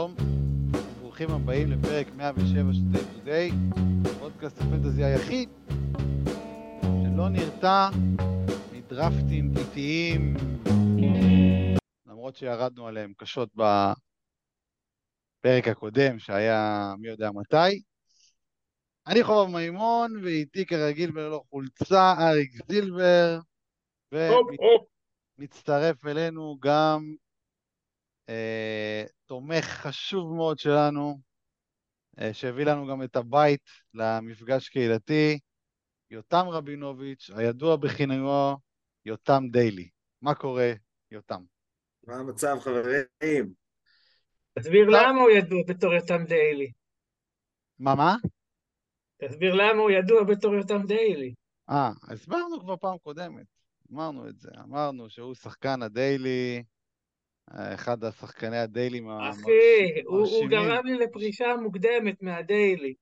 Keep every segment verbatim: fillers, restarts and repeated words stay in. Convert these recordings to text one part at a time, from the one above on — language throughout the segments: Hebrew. שלום, ברוכים הבאים לפרק מאה ושבע של Day to Day, פודקאסט הפנטזי היחיד שלא נרתע מדרפטים איטיים, למרות שירדנו עליהם קשות בפרק הקודם שהיה מי יודע מתי. אני חובב מימון, ואיתי כרגיל בלא חולצה אריק זילבר, ומצטרף אלינו גם תומך חשוב מאוד שלנו, שהביא לנו גם את הבית למפגש קהילתי, יוטם רבינוביץ', הידוע בכינויו יוטם דיילי. מה קורה, יוטם? מה המצב, חברים? תסביר למה הוא ידוע בתור יוטם דיילי. מה, מה? תסביר למה הוא ידוע בתור יוטם דיילי. אה, הסברנו כבר פעם קודמת, אמרנו את זה, אמרנו שהוא שחקן הדיילי, אחד השחקני הדיילים המרשימים. אחי, הוא גרם לי לפרישה מוקדמת מהדיילי.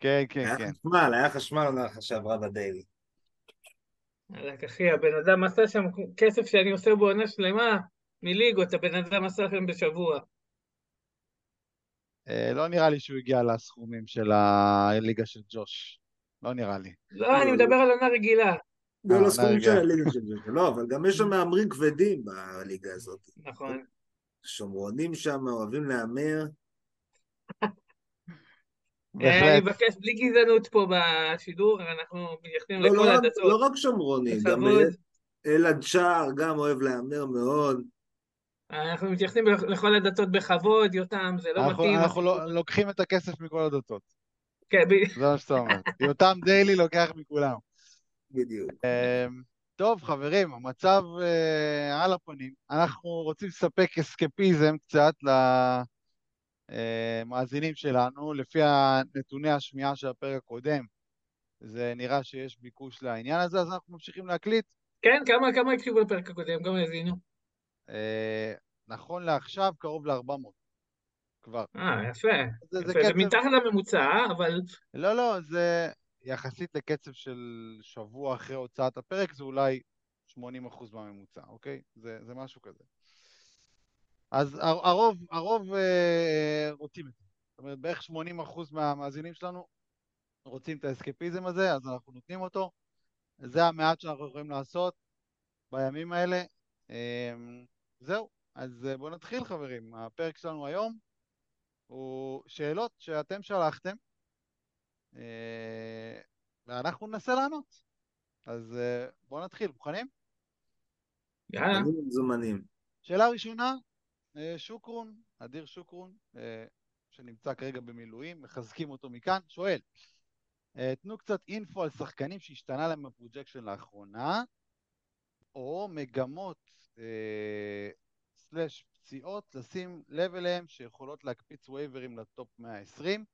כן, כן, כן. חשמל, היה חשמל שעברה בדיילי. אלק, אחי, הבן אדם עשה שם כסף שאני עושה בו עונה שלמה מליגות, הבן אדם עשה שם בשבוע. לא נראה לי שהוא הגיע לסכומים של הליגה של ג'וש. לא נראה לי. לא, אני מדבר על עונה רגילה. לא לסכומים של הליגה של ג'וש. לא, אבל גם יש שם מאמרים כבדים בליגה הזאת. נכון. שומרונים שם, אוהבים להמר. אני מבקש בלי גזענות פה בשידור, אנחנו מייחדים לכל הדתות. לא רק שומרונים, גם אלעד שער גם אוהב להמר מאוד. אנחנו מתייחסים לכל הדתות בכבוד, יותם, זה לא מתאים. אנחנו לוקחים את הכסף מכל הדתות. כן, בדיוק. זה מה שאתה אומר. יותם דיילי לוקח מכולם. בדיוק. טוב, חברים, המצב על הפנים. אנחנו רוצים לספק אסקפיזם קצת למאזינים שלנו. לפי נתוני השמיעה של הפרק הקודם, זה נראה שיש ביקוש לעניין הזה, אז אנחנו ממשיכים להקליט. כן, כמה, כמה הקשיבו לפרק הקודם, גם האזינו. נכון לעכשיו קרוב ל-ארבע מאות כבר. אה, יפה. זה מתחת לממוצע, אבל... לא, לא, זה יחסית לקצב של שבוע אחרי הוצאת הפרק, זה אולי שמונים אחוז מהממוצע, אוקיי? זה משהו כזה. אז הרוב, הרוב רוצים את זה. זאת אומרת, בערך שמונים אחוז מהמאזינים שלנו רוצים את האסקפיזם הזה, אז אנחנו נותנים אותו. זה המעט שאנחנו יכולים לעשות בימים האלה. זהו, אז בואו נתחיל, חברים. הפרק שלנו היום הוא שאלות שאתם שלחתם, ואנחנו ננסה לענות. אז בואו נתחיל, מוכנים? יאללה. זומנים. שאלה ראשונה, שוקרון, אדיר שוקרון, שנמצא כרגע במילואים, מחזקים אותו מכאן, שואל, תנו קצת אינפו על שחקנים שהשתנה להם הפרוג'קשן לאחרונה, או מגמות סלש פציעות, לשים לב אליהם שיכולות להקפיץ ווייברים לטופ מאה ועשרים.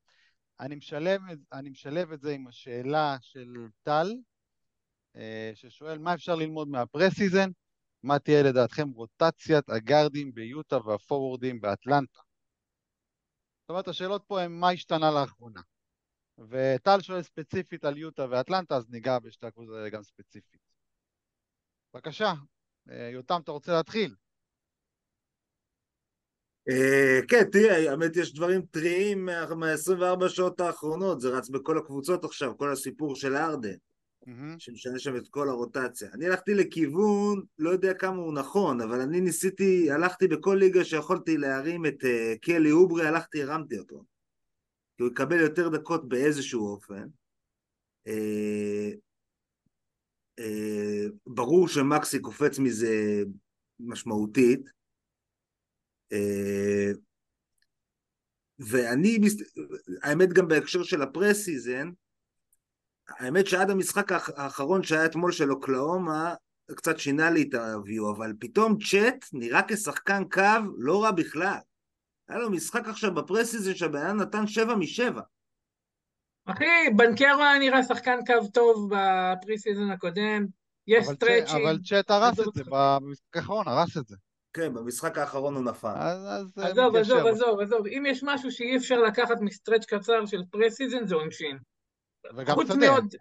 אני משלב, אני משלב את זה עם השאלה של טל, ששואל מה אפשר ללמוד מהפרסיזן, מה תהיה לדעתכם רוטציית הגארדים ביוטה והפורוורדים באטלנטה. זאת אומרת, השאלות פה הן מה השתנה לאחרונה. וטל שואל ספציפית על יוטה ואטלנטה, אז ניגע בשתי הקבוצות האלה גם ספציפית. בבקשה. יותם, אתה רוצה להתחיל? כן, תראה, האמת יש דברים טריים מה-עשרים וארבע שעות האחרונות, זה רץ בכל הקבוצות עכשיו, כל הסיפור של ארדן, שמשנה שם את כל הרוטציה. אני הלכתי לכיוון, לא יודע כמה הוא נכון, אבל אני ניסיתי, הלכתי בכל ליגה שיכולתי להרים את קלי אוברי, הלכתי, הרמתי אותו, כי הוא יקבל יותר דקות באיזשהו אופן. Uh, ברור שמקסי קופץ מזה משמעותית, uh, ואני, האמת גם בהקשר של הפרסיזן, האמת שעד המשחק האחרון שהיה אתמול של אוקלאומה, קצת שינה לי את הוויו, אבל פתאום צ'ט נראה כשחקן קו לא רע בכלל. היה לו משחק עכשיו בפרסיזן שבעיה נתן שבע משבע. אחי, בנקרו היה נראה שחקן קו טוב בפרי-סיזן הקודם, יש סטרצ'ים. אבל צ'אט הרס את זה, במשחק האחרון הרס את זה. כן, במשחק האחרון הוא נפל. עזוב, עזוב, עזוב, עזוב. אם יש משהו שאי אפשר לקחת מסטרץ' קצר של פרי-סיזן, זה עונשין. וגם צדק.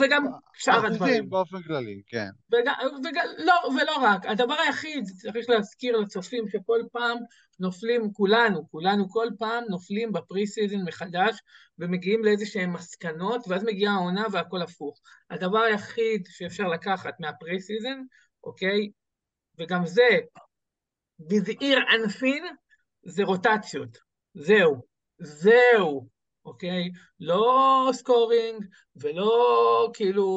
וגם שאר הדברים. באופן כללי, כן. ולא רק, הדבר היחיד, צריך להזכיר לצופים שכל פעם נופלים כולנו, כולנו כל פעם נופלים בפרי-סיזן מחדש, ומגיעים לאיזשהם מסקנות, ואז מגיעה העונה והכל הפוך. הדבר היחיד שאפשר לקחת מהפרי-סיזן, אוקיי, וגם זה, בזעיר ענפין, זה רוטציות. זהו, זהו. אוקיי? לא סקורינג, ולא כאילו,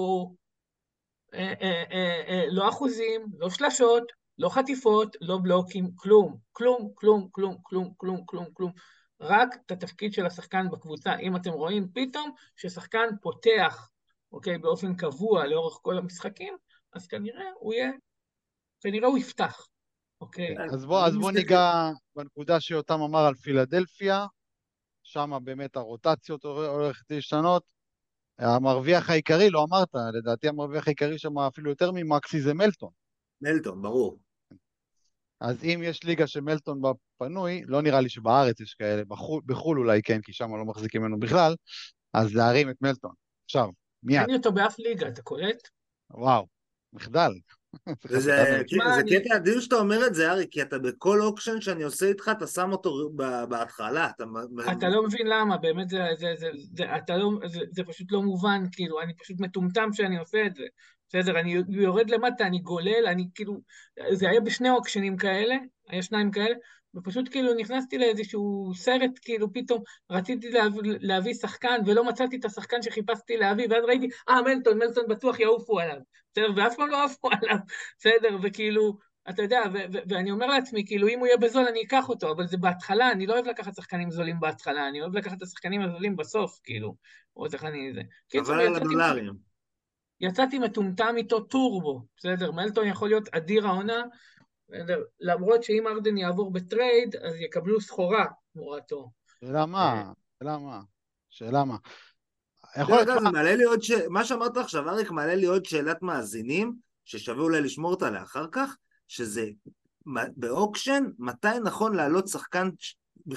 אה, אה, אה, אה, לא אחוזים, לא שלשות, לא חטיפות, לא בלוקים, כלום, כלום, כלום, כלום, כלום, כלום, כלום, כלום. רק את התפקיד של השחקן בקבוצה. אם אתם רואים פתאום ששחקן פותח, אוקיי, באופן קבוע לאורך כל המשחקים, אז כנראה הוא יהיה, כנראה הוא יפתח. אוקיי? אז בוא, אז בוא ניגע בנקודה שיותם אמר על פילדלפיה. שם באמת הרוטציות הולכת להשתנות, המרוויח העיקרי, לא אמרת, לדעתי המרוויח העיקרי שם אפילו יותר ממקסי זה מלטון. מלטון, ברור. אז אם יש ליגה שמלטון בפנוי, לא נראה לי שבארץ יש כאלה, בחול, בחול אולי כן, כי שם לא מחזיקים ממנו בכלל, אז להרים את מלטון, עכשיו, מיד. אין אותו באף ליגה, אתה קולט? וואו, מחדל. וזה קטע אדיר שאתה אומר את זה, ארי, כי אתה בכל אוקשן שאני עושה איתך, אתה שם אותו בהתחלה. אתה לא מבין למה, באמת זה פשוט לא מובן, כאילו, אני פשוט מטומטם שאני עושה את זה. בסדר, אני יורד למטה, אני גולל, אני כאילו, זה היה בשני אוקשנים כאלה, היה שניים כאלה, ופשוט כאילו נכנסתי לאיזשהו סרט, כאילו פתאום רציתי להביא שחקן, ולא מצאתי את השחקן שחיפשתי להביא, ואז ראיתי, אה, מלטון, מלטון בטוח יעופו עליו, בסדר, ואף פעם לא עפו עליו, בסדר, וכאילו, אתה יודע, ואני אומר לעצמי, כאילו, אם הוא יהיה בזול, אני אקח אותו, אבל זה בהתחלה, אני לא אוהב לקחת שחקנים זולים בהתחלה, אני אוהב לקחת את השחקנים הזולים בסוף, כאילו, או איך אני זה. אבל על הדולרים. יצאתי מטומטם איתו טורבו, בסדר, מלטון יכול להיות אדיר העונה, למרות שאם ארדן יעבור בטרייד, אז יקבלו סחורה מורתו. שאלה מה, שאלה מה, שאלה מה. מה שאמרת עכשיו, אריק, מעלה לי עוד שאלת מאזינים, ששווה אולי לשמור אותה לאחר כך, שזה באוקשן, מתי נכון לעלות שחקן,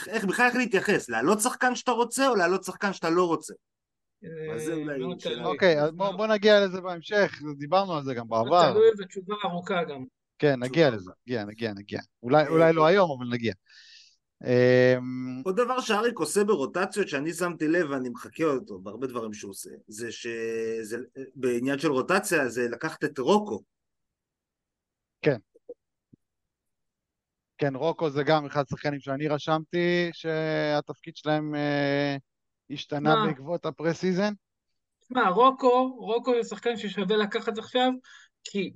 איך בכלל איך להתייחס, לעלות שחקן שאתה רוצה, או לעלות שחקן שאתה לא רוצה? אוקיי, אז בוא נגיע לזה בהמשך, דיברנו על זה גם בעבר. תלוי ותשובה ארוכה גם. כן, נגיע לזה, נגיע, נגיע, נגיע. אולי, אולי לא היום, אבל נגיע. עוד דבר שאריק עושה ברוטציות, שאני שמתי לב ואני מחכה אותו, בהרבה דברים שהוא עושה, זה שבעניין של רוטציה, זה לקחת את רוקו. כן. כן, רוקו זה גם אחד השחקנים שאני רשמתי, שהתפקיד שלהם השתנה בעקבות הפרסיזן. מה, רוקו, רוקו זה שחקן ששווה לקחת עכשיו, כי...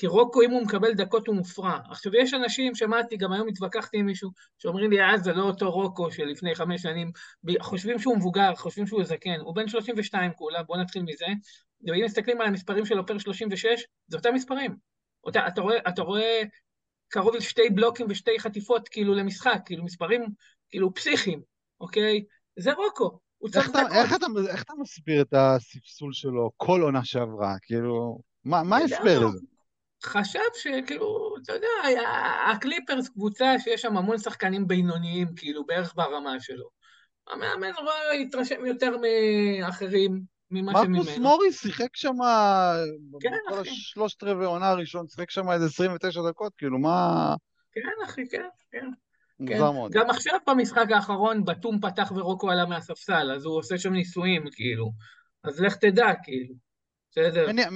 כי רוקו, אם הוא מקבל דקות, הוא מופרע. עכשיו, יש אנשים, שמעתי, גם היום התווכחתי עם מישהו, שאומרים לי, אז זה לא אותו רוקו שלפני חמש שנים, חושבים שהוא מבוגר, חושבים שהוא זקן, הוא בן שלושים ושתיים כולה, בואו נתחיל מזה, ואם מסתכלים על המספרים שלו פר שלושים ושש, זה אותם מספרים. אותה, אתה רואה, אתה רואה קרוב לשתי בלוקים ושתי חטיפות, כאילו למשחק, כאילו מספרים, כאילו פסיכיים, אוקיי? זה רוקו. איך אתה, איך אתה, איך אתה מסביר את הספסול שלו, כל עונה שעברה? כאילו, מה, מה הסבר לזה? חשב שכאילו, אתה יודע, הקליפרס קבוצה שיש שם המון שחקנים בינוניים, כאילו, בערך ברמה שלו. המאמן רואה להתרשם יותר מאחרים, ממה שממנו. מרקוס מוריס שיחק שם, בכל השלושת רבעי עונה הראשון, שיחק שם איזה עשרים ותשע דקות, כאילו, מה... כן, אחי, כן, כן. גם עכשיו במשחק האחרון, בתום פתח ורוקו עלה מהספסל, אז הוא עושה שם ניסויים, כאילו. אז לך תדע, כאילו.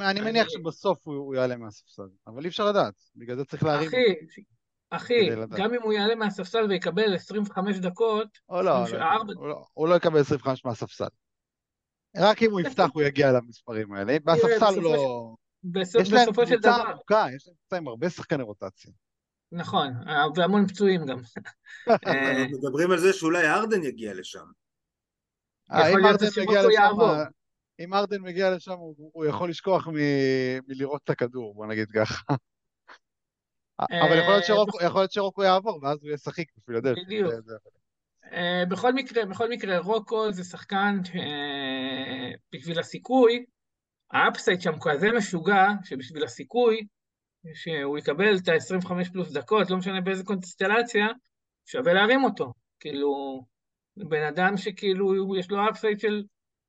אני מניח שבסוף הוא יעלה מהספסל, אבל אי אפשר לדעת, בגלל זה צריך להרים. אחי, גם אם הוא יעלה מהספסל ויקבל עשרים וחמש דקות, הוא לא יקבל עשרים וחמש מהספסל. רק אם הוא יפתח הוא יגיע למספרים האלה, והספסל לא... יש להם קבוצה עמוקה, יש להם קבוצה עם הרבה שחקני רוטציה. נכון, והמון פצועים גם. מדברים על זה שאולי ארדן יגיע לשם. אם ארדן יגיע לשם... אם ארדן מגיע לשם, הוא, הוא יכול לשכוח מ, מלראות את הכדור, בוא נגיד ככה. אבל יכול להיות שרוק, יכול להיות שרוקו יעבור, ואז הוא יהיה שחיק בפילדלפי. בדיוק. בכל מקרה, בכל מקרה, רוקו זה שחקן, בשביל הסיכוי, האפסייט שם כזה משוגע, שבשביל הסיכוי, שהוא יקבל את ה-עשרים וחמש פלוס דקות, לא משנה באיזה קונסטלציה, שווה להרים אותו. כאילו, בן אדם שכאילו, יש לו אפסייט של...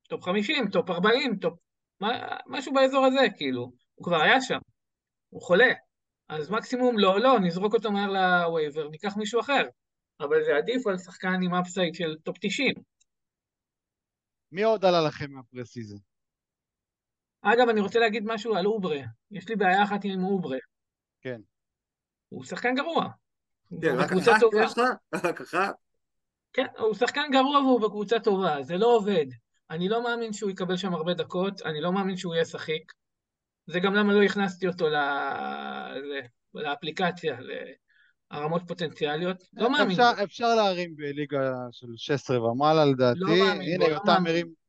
טופ חמישים, טופ ארבעים, טופ משהו באזור הזה, כאילו, הוא כבר היה שם, הוא חולה, אז מקסימום לא, לא, נזרוק אותו מהר לווייבר, ניקח מישהו אחר, אבל זה עדיף על שחקן עם אפסייד של טופ תשעים. מי עוד עלה לכם מהפרסיזן? אגב, אני רוצה להגיד משהו על אוברי, יש לי בעיה אחת עם אוברי. כן. הוא שחקן גרוע. כן, רק אחת יש לך? רק אחת? כן, הוא שחקן גרוע והוא בקבוצה טובה, זה לא עובד. אני לא מאמין שהוא יקבל שם הרבה דקות, אני לא מאמין שהוא יהיה שחיק. זה גם למה לא הכנסתי אותו ל... לאפליקציה, להרמות פוטנציאליות. לא מאמין. אפשר להרים בליגה של שש עשרה ומעלה לדעתי. לא מאמין. הנה, יותם מרים...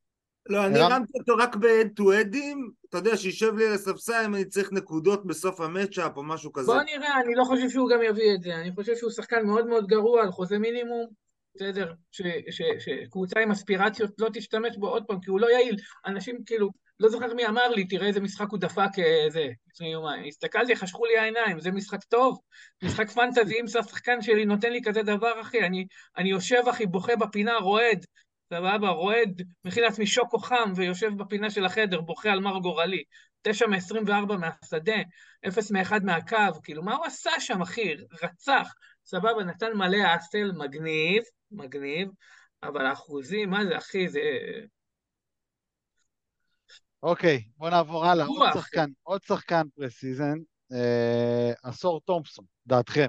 לא, אני הרמתי אותו רק באד-טו-אדים, אתה יודע, שישב לי לספסל אם אני צריך נקודות בסוף המצ'אפ או משהו כזה. בוא נראה, אני לא חושב שהוא גם יביא את זה, אני חושב שהוא שחקן מאוד מאוד גרוע על חוזה מינימום, בסדר, שקבוצה עם אספירציות לא תשתמש בו עוד פעם, כי הוא לא יעיל, אנשים כאילו, לא זוכר מי אמר לי, תראה איזה משחק הוא דפק איזה, לפני יומיים, הסתכלתי, חשכו לי העיניים, זה משחק טוב, משחק פנטזי, אם שחקן שלי נותן לי כזה דבר, אחי, אני יושב, אחי, בוכה בפינה, רועד, סבבה, רועד, מכין לעצמי שוקו חם, ויושב בפינה של החדר, בוכה על מר גורלי, תשע מעשרים וארבע מהשדה, אפס מאחד מהקו, כאילו, מה הוא עשה שם, אחי? רצח, סבבה, נתן מלא אסל, מגניב, מגניב, אבל האחוזים, מה זה, אחי, זה... אוקיי, בוא נעבור הלאה, עוד שחקן, עוד שחקן פרסיזן, עשור תומפסון, דעתכם.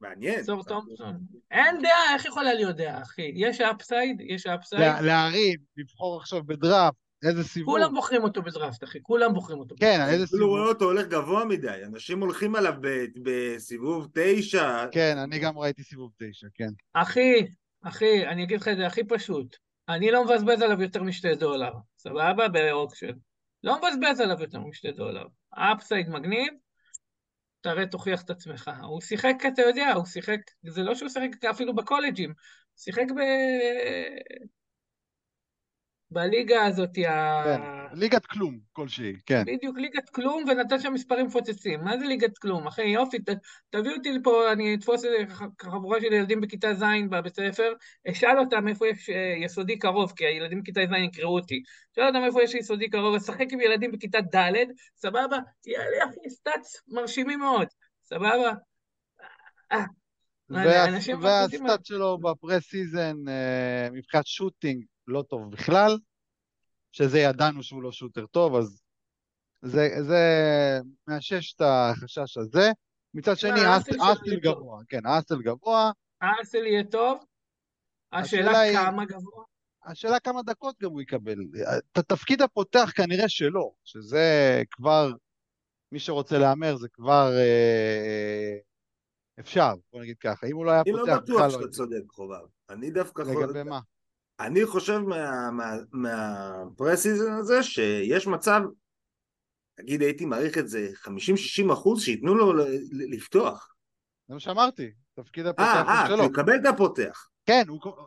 מעניין. סור תומפסון. אין דעה, איך יכולה לי יודע, אחי? יש אפסייד, יש אפסייד. להרים, לבחור עכשיו בדראפט, איזה סיבוב. כולם בוחרים אותו בדראפט, אחי, כולם בוחרים אותו. כן, איזה סיבוב. הוא רואה אותו הולך גבוה מדי, אנשים הולכים עליו בסיבוב תשע. כן, אני גם ראיתי סיבוב תשע, כן. אחי, אחי, אני אגיד לך את זה הכי פשוט, אני לא מבזבז עליו יותר משתי דולר, סבבה, באוקשן. לא מבזבז עליו יותר משתי דולר. אפסייד מגניב, תראה, תוכיח את עצמך. הוא שיחק, אתה יודע, הוא שיחק, זה לא שהוא שיחק אפילו בקולג'ים, שיחק ב... בליגה הזאת, כן, ה... ליגת כלום כלשהי, כן. בדיוק, ליגת כלום, ונתן שם מספרים פוצצים. מה זה ליגת כלום? אחי, יופי, ת... תביא אותי לפה, אני אתפוס חבורה של ילדים בכיתה ז' בבית ספר, אשאל אותם איפה יש יסודי קרוב, כי הילדים בכיתה ז' יקראו אותי. אשאל אותם איפה יש יסודי קרוב, אשחק עם ילדים בכיתה ד', סבבה, יאללה, אחי, סטאץ מרשימים מאוד, סבבה. והסטאט שלו בפרסיזן, מבחינת שוטינג, לא טוב בכלל, שזה ידענו שהוא לא שוטר טוב, אז זה, זה מאשש את החשש הזה. מצד שני, אסל גבוה, כן, אסל גבוה. אסל יהיה טוב, השאלה כמה גבוה. השאלה כמה דקות גם הוא יקבל. את התפקיד הפותח כנראה שלא, שזה כבר, מי שרוצה לאמר, זה כבר אפשר, בוא נגיד ככה. אם הוא לא היה פותח... אני לא בטוח שאתה צודק, חובב. אני דווקא... לגבי מה? אני חושב מה, מה, מהפרסיזן הזה שיש מצב, נגיד הייתי מעריך את זה חמישים עד שישים אחוז שיתנו לו לפתוח. זה מה שאמרתי, תפקיד הפותח שלו. אה, אה, תקבל את הפותח. כן,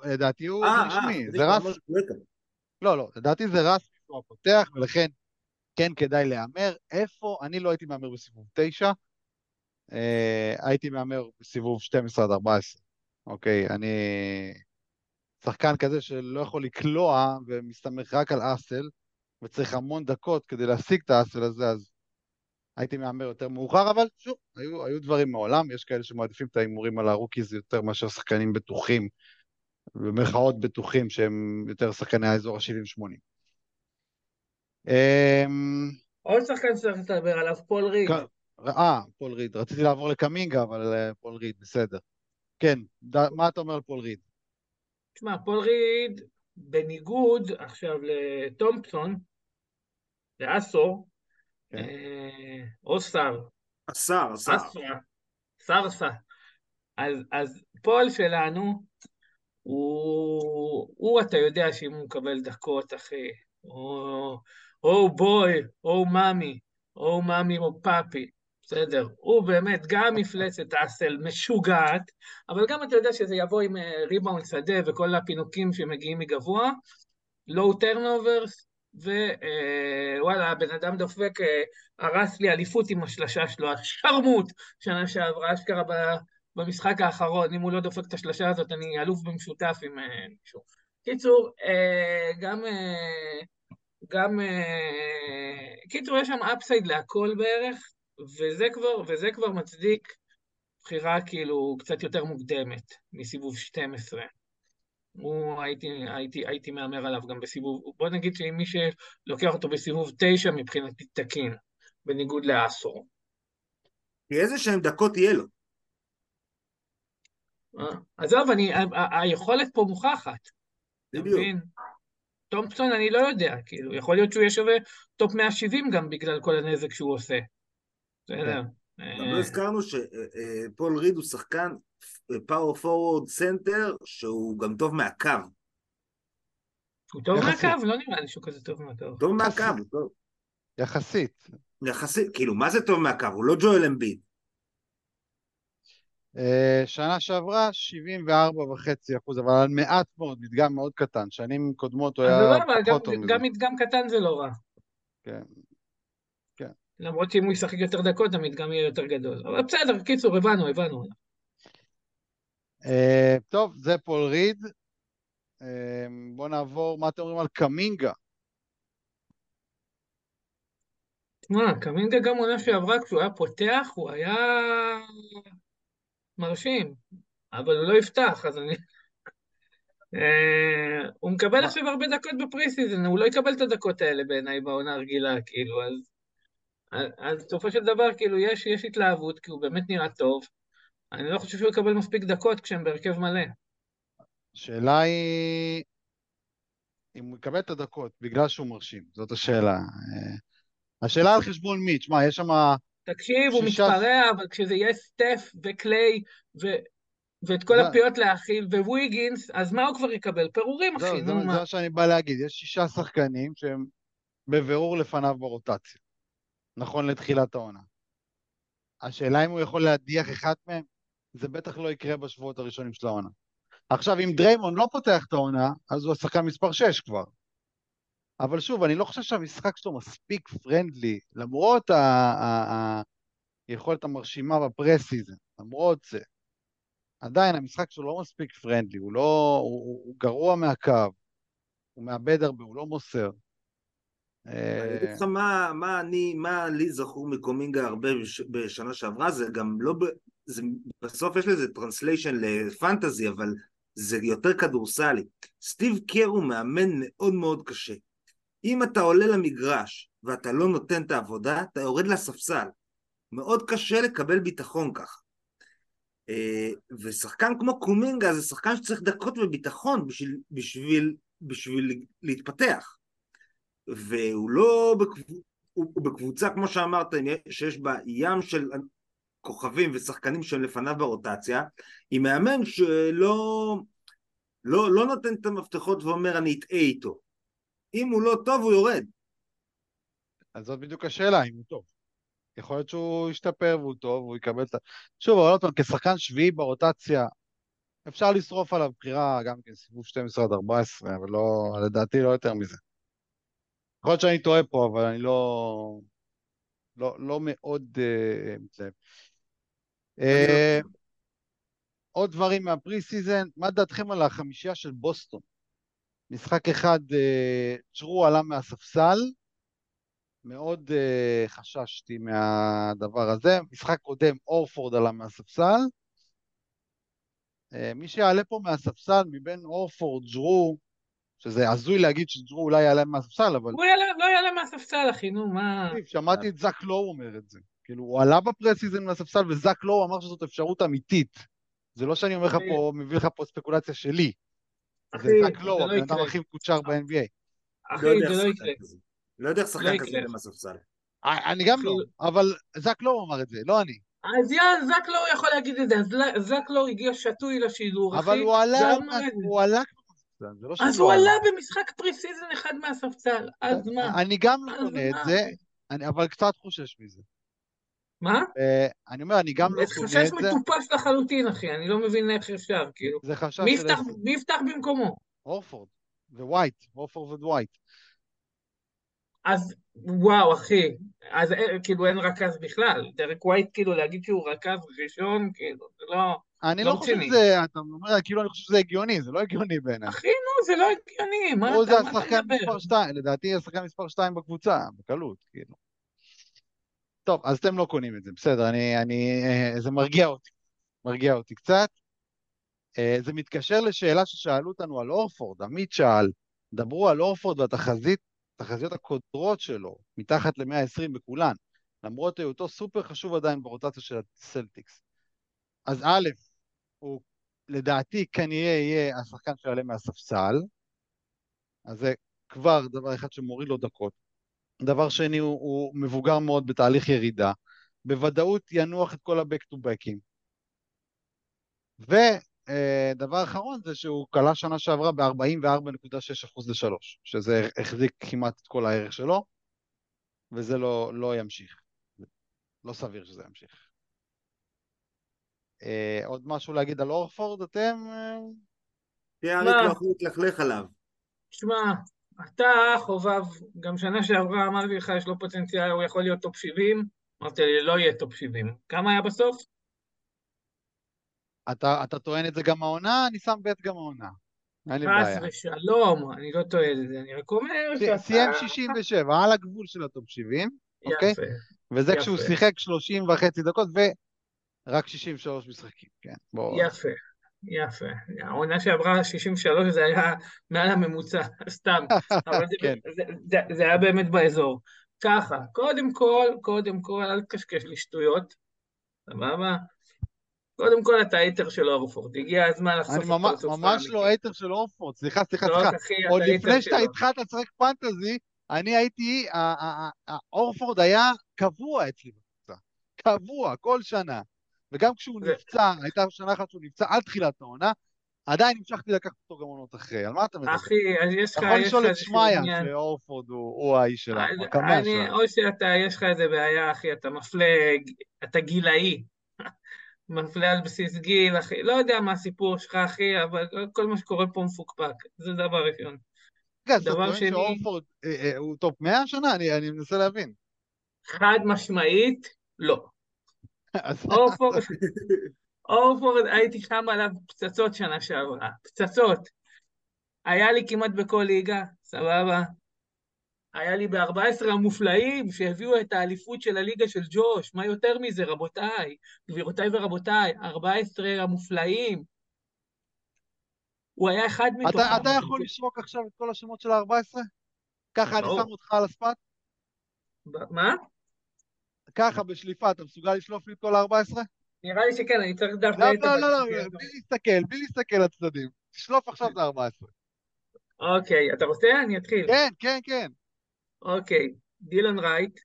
לדעתי הוא רשמי, זה רסמי. לא, לא, לדעתי זה רסמי שהוא הפותח, ולכן כן כדאי לאמר. איפה, אני לא הייתי מאמר בסיבוב תשע, הייתי מאמר בסיבוב שתים עשרה עד ארבע עשרה. אוקיי, אני... שחקן כזה שלא יכול לקלוע ומסתמך רק על אסל, וצריך המון דקות כדי להשיג את האסל הזה, אז הייתי מאמר יותר מאוחר, אבל שוב, היו, היו דברים מעולם, יש כאלה שמעדיפים את האימורים על הרוקיז יותר מאשר שחקנים בטוחים, במרכאות בטוחים שהם יותר שחקני האזור ה-שבעים שמונים. עוד שחקן שצריך לדבר עליו, פול ריד. אה, פול ריד, רציתי לעבור לקמינגה, אבל פול ריד, בסדר. כן, מה אתה אומר על פול ריד? תשמע, פול ריד, בניגוד עכשיו לטומפסון, לאסור, או שר. אסר, אסר. אסר, אסר. אז פול שלנו, הוא, אתה יודע שאם הוא מקבל דקות, אחי, או בוי, או מאמי, או מאמי או פאפי, בסדר, הוא באמת גם מפלצת אסל משוגעת, אבל גם אתה יודע שזה יבוא עם ריבאונד שדה וכל הפינוקים שמגיעים מגבוה, לואו טרנוברס, ווואלה, הבן אדם דופק, הרס לי אליפות עם השלשה שלו, השרמות שנה שעברה, אשכרה במשחק האחרון, אם הוא לא דופק את השלשה הזאת, אני אלוף במשותף עם מישהו. קיצור, גם, גם, קיצור, יש שם אפסייד להכל בערך, וזה כבר, וזה כבר מצדיק בחירה כאילו קצת יותר מוקדמת מסיבוב שתים עשרה. הוא, הייתי, הייתי, הייתי מאמר עליו גם בסיבוב, בוא נגיד שאם מי שלוקח אותו בסיבוב תשע מבחינתי תקין, בניגוד לעשור. איזה שהם דקות יהיה לו. עזוב, היכולת פה מוכחת. תומפסון אני לא יודע, כאילו, יכול להיות שהוא יהיה שווה טופ מאה שבעים גם בגלל כל הנזק שהוא עושה. בסדר. לא הזכרנו שפול ריד הוא שחקן פאור פורוורד סנטר, שהוא גם טוב מהקו. הוא טוב מהקו? לא נראה לי שהוא כזה טוב מהקו. טוב מהקו, טוב. יחסית. יחסית, כאילו, מה זה טוב מהקו? הוא לא ג'ואל אמביד. שנה שעברה, שבעים וארבע נקודה חמש אחוז, אבל על מעט מאוד, מדגם מאוד קטן. שנים קודמות הוא היה פחות טוב מזה. גם מדגם קטן זה לא רע. כן. למרות שאם הוא ישחק יותר דקות, המדגם יהיה יותר גדול. אבל בסדר, קיצור, הבנו, הבנו. טוב, זה פול ריד. בואו נעבור, מה אתם אומרים על קמינגה? מה, קמינגה גם עונה שעברה, כשהוא היה פותח, הוא היה מרשים, אבל הוא לא יפתח, אז אני... הוא מקבל עכשיו הרבה דקות בפריסיזן, הוא לא יקבל את הדקות האלה בעיניי בעונה הרגילה, כאילו, אז... אז תופע של דבר, כאילו, יש, יש התלהבות, כי הוא באמת נראה טוב, אני לא חושב שהוא יקבל מספיק דקות כשהם בהרכב מלא. השאלה היא... אם הוא יקבל את הדקות, בגלל שהוא מרשים, זאת השאלה. השאלה על חשבון מי, תשמע, יש שם... תקשיב, הוא מתפרע, אבל כשזה יהיה סטף וקליי, ואת כל הפיות לאחיו, וויגינס, אז מה הוא כבר יקבל? פירורים, אחי. זה מה שאני בא להגיד, יש שישה שחקנים שהם בבירור לפניו ברוטציה. נכון לתחילת העונה. השאלה אם הוא יכול להדיח אחד מהם, זה בטח לא יקרה בשבועות הראשונים של העונה. עכשיו, אם דריימון לא פותח את העונה, אז הוא השחקן מספר שש כבר. אבל שוב, אני לא חושב שהמשחק שלו מספיק פרנדלי, למרות היכולת המרשימה בפרסיזן, למרות זה, עדיין המשחק שלו לא מספיק פרנדלי, הוא, לא, הוא, הוא גרוע מהקו, הוא מאבד הרבה, הוא לא מוסר. אני אגיד לך מה, מה, אני, מה לי זכור מקומינגה הרבה בשנה שעברה, זה גם לא, זה, בסוף יש לזה טרנסליישן לפנטזי, אבל זה יותר כדורסלי. סטיב קר הוא מאמן מאוד מאוד קשה. אם אתה עולה למגרש ואתה לא נותן את העבודה, אתה יורד לספסל. מאוד קשה לקבל ביטחון ככה. ושחקן כמו קומינגה זה שחקן שצריך דקות וביטחון בשביל, בשביל, בשביל להתפתח. והוא לא בקבוצ... הוא בקבוצה, כמו שאמרת, שיש בה ים של כוכבים ושחקנים שהם לפניו ברוטציה, היא מאמן שלא לא, לא נותן את המפתחות ואומר אני אתאה איתו. אם הוא לא טוב, הוא יורד. אז זאת בדיוק השאלה, אם הוא טוב. יכול להיות שהוא ישתפר והוא טוב, הוא יקבל את... שוב, אבל אולטמן, כשחקן שביעי ברוטציה, אפשר לשרוף עליו בחירה, גם כסיבוב שתים עשרה עד ארבע עשרה, אבל לא, לדעתי לא יותר מזה. יכול להיות שאני טועה פה, אבל אני לא... לא, לא מאוד... מתלהב. עוד דברים מהפרי-סיזן, מה דעתכם על החמישייה של בוסטון? משחק אחד, צ'רו עלה מהספסל, מאוד חששתי מהדבר הזה, משחק קודם, אורפורד עלה מהספסל, מי שיעלה פה מהספסל, מבין אורפורד, ג'רו, שזה עזוי להגיד שג'רו אולי יעלה מהספסל, אבל... הוא יעלה, לא יעלה מהספסל, אחי, נו, מה... שמעתי את זק לאור אומר את זה, כאילו, הוא עלה בפרסיזן מהספסל, וזק לאור אמר שזאת אפשרות אמיתית, זה לא שאני אומר לך פה, מביא לך פה ספקולציה שלי, זה רק לא, אבל אתה מרחיב קוצ'ר ב-אן בי איי. אחי, זה לא יקרה. לא יודע איך שחקן כזה למספסל. אני גם לא, אבל זק לאור אמר את זה, לא אני. אז יאללה, זק לאור יכול להגיד את זה, אז זק לאור הגיע שטוי לשידור, אחי. אבל הוא עלה, הוא עלה במספסל. אז הוא עלה במשחק פריסיזן אחד מהספסל, אז מה? אני גם לא קונה את זה, אבל קצת חושש מזה. מה? אני אומר, אני גם לא חושב את זה. זה חשש מטופש לחלוטין, אחי, אני לא מבין איך אפשר, כאילו. זה חשש... מי יפתח במקומו? הורפורד, ווייט, הורפורד ווייט. אז, וואו, אחי, אז כאילו אין רכז בכלל, דרק ווייט, כאילו, להגיד שהוא רכז ראשון, כאילו, זה לא... אני לא חושב שזה, אתה אומר, כאילו אני חושב שזה הגיוני, זה לא הגיוני בעיניי. אחי, נו, זה לא הגיוני, מה אתה מדבר? לדעתי, השחקן מספר שתיים בקבוצה, בקלות, כאילו. טוב, אז אתם לא קונים את זה, בסדר, זה מרגיע אותי, מרגיע אותי קצת. זה מתקשר לשאלה ששאלו אותנו על אורפורד, עמית שאל, דברו על אורפורד והתחזית, תחזיות הקודרות שלו, מתחת ל-מאה ועשרים בכולן, למרות היותו סופר חשוב עדיין ברוטציה של הסלטיקס. אז א', הוא לדעתי כנראה יהיה השחקן שעלה מהספסל, אז זה כבר דבר אחד שמוריד לו דקות. דבר שני, הוא, הוא מבוגר מאוד בתהליך ירידה, בוודאות ינוח את כל ה-back-to-back'ים. ודבר אחרון זה שהוא קלה שנה שעברה ב-ארבעים וארבע נקודה שש אחוז ל-שלוש, שזה החזיק כמעט את כל הערך שלו, וזה לא, לא ימשיך. לא סביר שזה ימשיך. עוד משהו להגיד על אורפורד, אתם? תהיה אריק לחלוט לחלך עליו. תשמע, אתה חובב, גם שנה שעברה אמרתי לך, יש לו פוטנציאל, הוא יכול להיות טופ שבעים, אמרתי לי, לא יהיה טופ שבעים. כמה היה בסוף? אתה טוען את זה גם העונה, אני שם בית גם העונה. אין לי בעיה. שלום, אני לא טוען את זה, אני רק אומר. סיים שישים ושבע, על הגבול של הטופ שבעים, אוקיי? וזה כשהוא שיחק שלושים וחצי דקות, ו... רק שישים ושלוש משחקים, כן. בוא. יפה, יפה. העונה שעברה שישים ושלוש זה היה מעל הממוצע, סתם. אבל זה, כן. זה, זה, זה היה באמת באזור. ככה, קודם כל, קודם כל, אל תקשקש לי שטויות, סבבה? קודם כל, אתה היתר של אורפורד, הגיע הזמן לחשוף את הרצוף. ממש לא היתר של אורפורד, סליחה, סליחה, סליחה. עוד לפני שאתה התחלת לשחק פנטזי, אני הייתי, אורפורד היה קבוע אצלי בקבוצה, קבוע, כל שנה. וגם כשהוא נפצע, הייתה שנה אחת שהוא נפצע עד תחילת העונה, עדיין המשכתי לקחת אותו גם עונות אחרי. על מה אתה מדבר? אחי, אז יש לך... יכול לשאול את שמעיה, שאורפורד הוא האיש שלנו. או שאתה, יש לך איזה בעיה, אחי, אתה מפלה, אתה גילאי. מפלה על בסיס גיל, אחי. לא יודע מה הסיפור שלך, אחי, אבל כל מה שקורה פה מפוקפק. זה דבר ראשון. רגע, אתה טוען שאורפורד הוא טופ מאה שנה? אני מנסה להבין. חד משמעית, לא. אורפורד, אורפורד, הייתי שם עליו פצצות שנה שעברה, פצצות, היה לי כמעט בכל ליגה, סבבה, היה לי ב-ארבע עשרה המופלאים שהביאו את האליפות של הליגה של ג'וש, מה יותר מזה רבותיי, גבירותיי ורבותיי, ארבע עשרה המופלאים, הוא היה אחד מתוכם. אתה, אתה יכול לשרוק עכשיו את כל השמות של ה-ארבע עשרה? ככה אני שם אותך על הספט? מה? ככה בשליפה, אתה מסוגל לשלוף לי את כל ה-ארבע עשרה? נראה לי שכן, אני צריך דווקא... לא, לא, לא, בלי להסתכל, בלי להסתכל לצדדים. תשלוף עכשיו את ה-ארבע עשרה. אוקיי, אתה רוצה? אני אתחיל. כן, כן, כן. אוקיי, דילון רייט.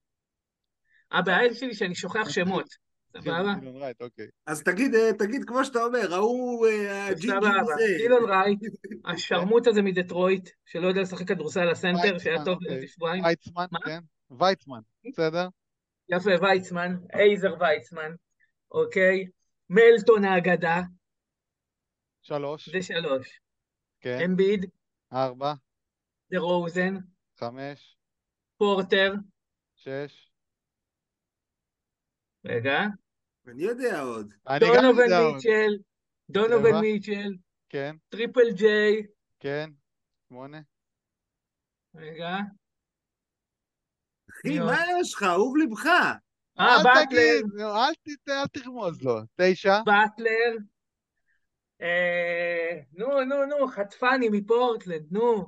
הבעיה שלי שאני שוכח שמות. סבבה? דילון רייט, אוקיי. אז תגיד, תגיד כמו שאתה אומר, ההוא... סבבה, דילון רייט, השרמוט הזה מדטרויט, שלא יודע לשחק כדורסל הסנטר, שהיה טוב לתשבועיים. וייצמן, כן. וייצמן, בסדר? יפה, וייצמן, אייזר וייצמן, אוקיי, מלטון האגדה, שלוש, זה שלוש, כן, אמביד, ארבע, דרוזן, חמש, פורטר, שש, רגע, אני יודע עוד, דונובל מיטשל, דונובל מיטשל, כן, טריפל ג'יי, כן, שמונה, רגע, אחי, מה יש לך? אהוב לבך. אה, באטלר. אל תרמוז לו. תשע. באטלר. נו, נו, נו, חטפני מפורטלנד, נו.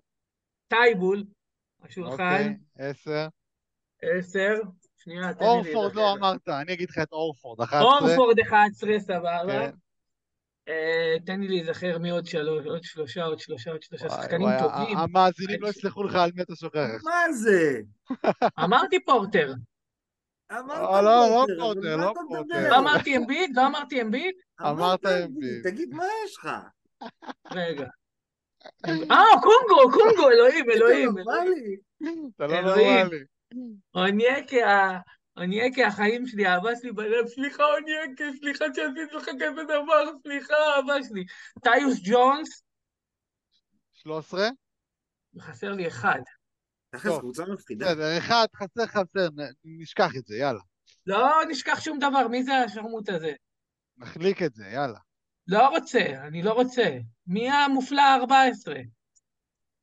טייבול. השולחן. עשר. עשר. שנייה, תגיד לי. אורפורד לא אמרת, אני אגיד לך את אורפורד. אורפורד אחת עשרה, סבבה. תן לי להיזכר מעוד שלוש, עוד שלושה, עוד שלושה, עוד שלושה, שחקנים טובים. המאזינים לא יסלחו לך על מי אתה שוכח. מה זה? אמרתי פורטר. אמרתי פורטר, לא פורטר. לא אמרתי אמביד, לא אמרתי אמביד? אמרת אמביד. תגיד, מה יש לך? רגע. אה, קונגו, קונגו, אלוהים, אלוהים. אתה לא נורא לי. עוניקה. עונייקה, החיים שלי, אהבה שלי בלב, סליחה עונייקה, סליחה שעשית לך כזה דבר, סליחה אהבה שלי. טיוס ג'ונס. שלוש עשרה? חסר לי אחד. תכף, קבוצה מפחידה. בסדר, אחד, חסר, חסר, נשכח את זה, יאללה. לא, נשכח שום דבר, מי זה השרמוט הזה? נחליק את זה, יאללה. לא רוצה, אני לא רוצה. מי המופלא ה-ארבע עשרה?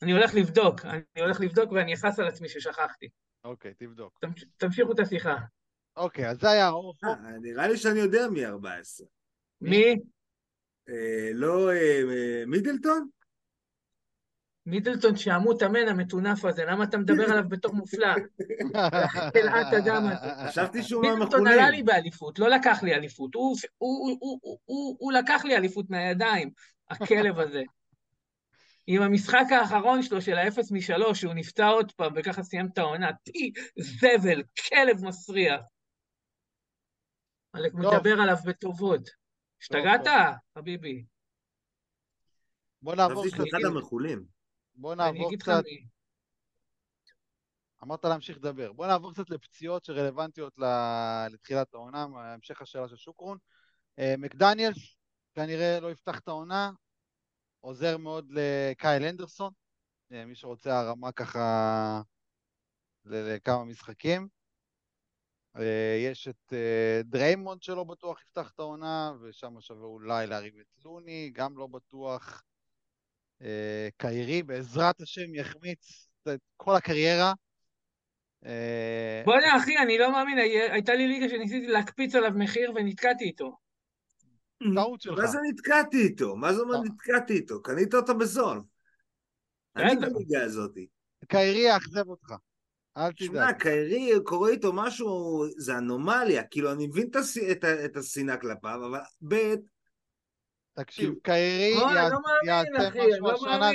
אני הולך לבדוק, אני הולך לבדוק ואני אחס על עצמי ששכחתי. אוקיי, תבדוק. תמשיכו את השיחה. אוקיי, אז זה היה אורפורד. נראה לי שאני יודע מי ארבע עשרה. מי? לא, מידלטון? מידלטון שעמוד אמן המתונף הזה, למה אתה מדבר עליו בתור מופלא? תלעת אדם הזה. חשבתי שהוא מהמחולים. מידלטון עלה לי באליפות, לא לקח לי אליפות. הוא לקח לי אליפות מהידיים, הכלב הזה. עם המשחק האחרון שלו של האפס משלוש, שהוא נפצע עוד פעם, וככה סיים את העונה, תהי זבל, כלב מסריח. אלק מדבר עליו בטובות. השתגעת, חביבי? בוא נעבור קצת על המחולים. בוא נעבור קצת... אמרת להמשיך לדבר. בוא נעבור קצת לפציעות שרלוונטיות לתחילת העונה, המשך השאלה של שוקרון. מקדניאלס, כנראה לא יפתח את העונה, עוזר מאוד לקייל אנדרסון, מי שרוצה הרמה ככה לכמה משחקים. יש את דריימון שלא בטוח יפתח את העונה, ושם שווה אולי להריב את לוני, גם לא בטוח. קיירי, בעזרת השם, יחמיץ את כל הקריירה. בוא נה, אחי, אני לא מאמין, הייתה לי ליגה שניסיתי להקפיץ עליו מחיר ונתקעתי איתו. טעות שלך. מה זה נתקעתי איתו? מה זה אומר נתקעתי איתו? קנית אותה בזול. אני בליגה הזאת. קיירי, אכזב אותך. אל תדאג. שמע, קיירי, קורא איתו משהו, זה אנומליה. כאילו, אני מבין את הסינה כלפיו, אבל בית... תקשיב, קיירי יעשה משהו השנה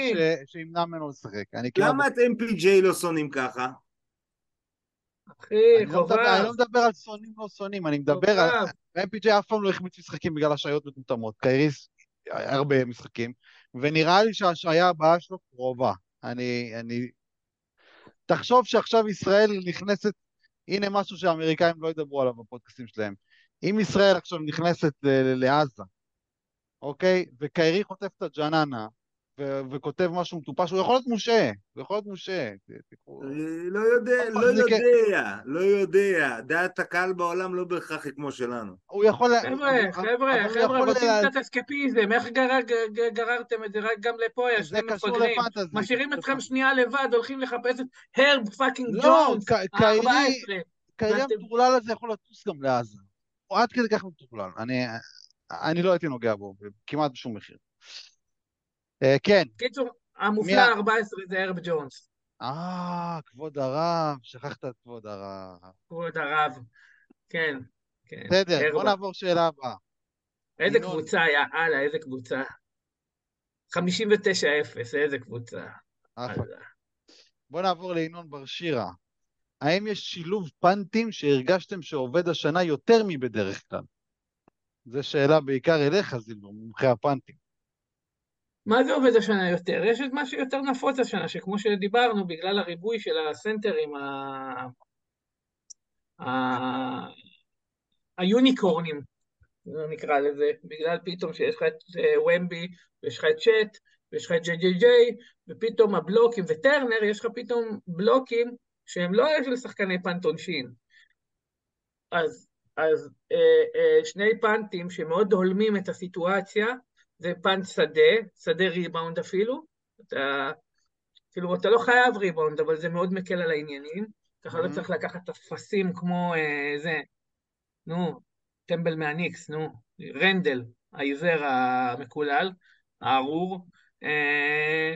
שימנע ממנו לשחק. למה את אם פי ג'יי לא שונאים ככה? אחי, חובה. אני לא מדבר על שונאים לא שונאים, אני מדבר על... ה-אם פי ג'יי אף פעם לא החמיץ משחקים בגלל השעיות מטומטמות. קייריס הרבה משחקים, ונראה לי שהשעיה הבאה שלו קרובה. אני, אני... תחשוב שעכשיו ישראל נכנסת, הנה משהו שהאמריקאים לא ידברו עליו בפודקאסטים שלהם. אם ישראל עכשיו נכנסת לעזה, אוקיי? וקיירי חוטף את הג'ננה, וכותב משהו מטופש, הוא יכול להיות מושעה, הוא יכול להיות מושעה. לא יודע, לא יודע, לא יודע, דעת הקהל בעולם לא בהכרח היא כמו שלנו. חבר'ה, חבר'ה, חבר'ה, רוצים קצת אסקפיזם, איך גררתם את זה רק גם לפה, יש אתם מפגרים, משאירים אתכם שנייה לבד, הולכים לחפש את הרב פאקינג ג'ונס, ה-ארבע עשרה. קיירי המטורלל הזה יכול לטוס גם לעזה, או עד כדי כך מטורלל, אני לא הייתי נוגע בו, כמעט בשום מחיר. כן. קיצור, המופלא ארבע עשרה זה הרב ג'ונס. אה, כבוד הרב, שכחת את כבוד הרב. כבוד הרב, כן. בסדר, בוא נעבור שאלה הבאה. איזה קבוצה היה, הלאה, איזה קבוצה. חמישים ותשע אפס, איזה קבוצה. בוא נעבור לעינון בר שירה. האם יש שילוב פנטים שהרגשתם שעובד השנה יותר מבדרך כלל? זו שאלה בעיקר אליך, זילבר, מומחי הפנטים. מה זה עובד השנה יותר? יש את מה שיותר נפוץ השנה, שכמו שדיברנו, בגלל הריבוי של הסנטרים, היוניקורנים, נקרא לזה, בגלל פתאום שיש לך את ומבי, ויש לך את צ'ט, ויש לך את ג'י ג'י ג'י, ופתאום הבלוקים וטרנר, יש לך פתאום בלוקים שהם לא של שחקני פנטונשין. אז, אז שני פנטים שמאוד הולמים את הסיטואציה, זה פאנט שדה, שדה ריבאונד אפילו, אתה, אפילו אתה לא חייב ריבאונד, אבל זה מאוד מקל על העניינים, ככה mm-hmm. לא צריך לקחת תפסים כמו אה, זה, נו, טמבל מהניקס, נו, רנדל, העיוור המקולל, הארור, אה,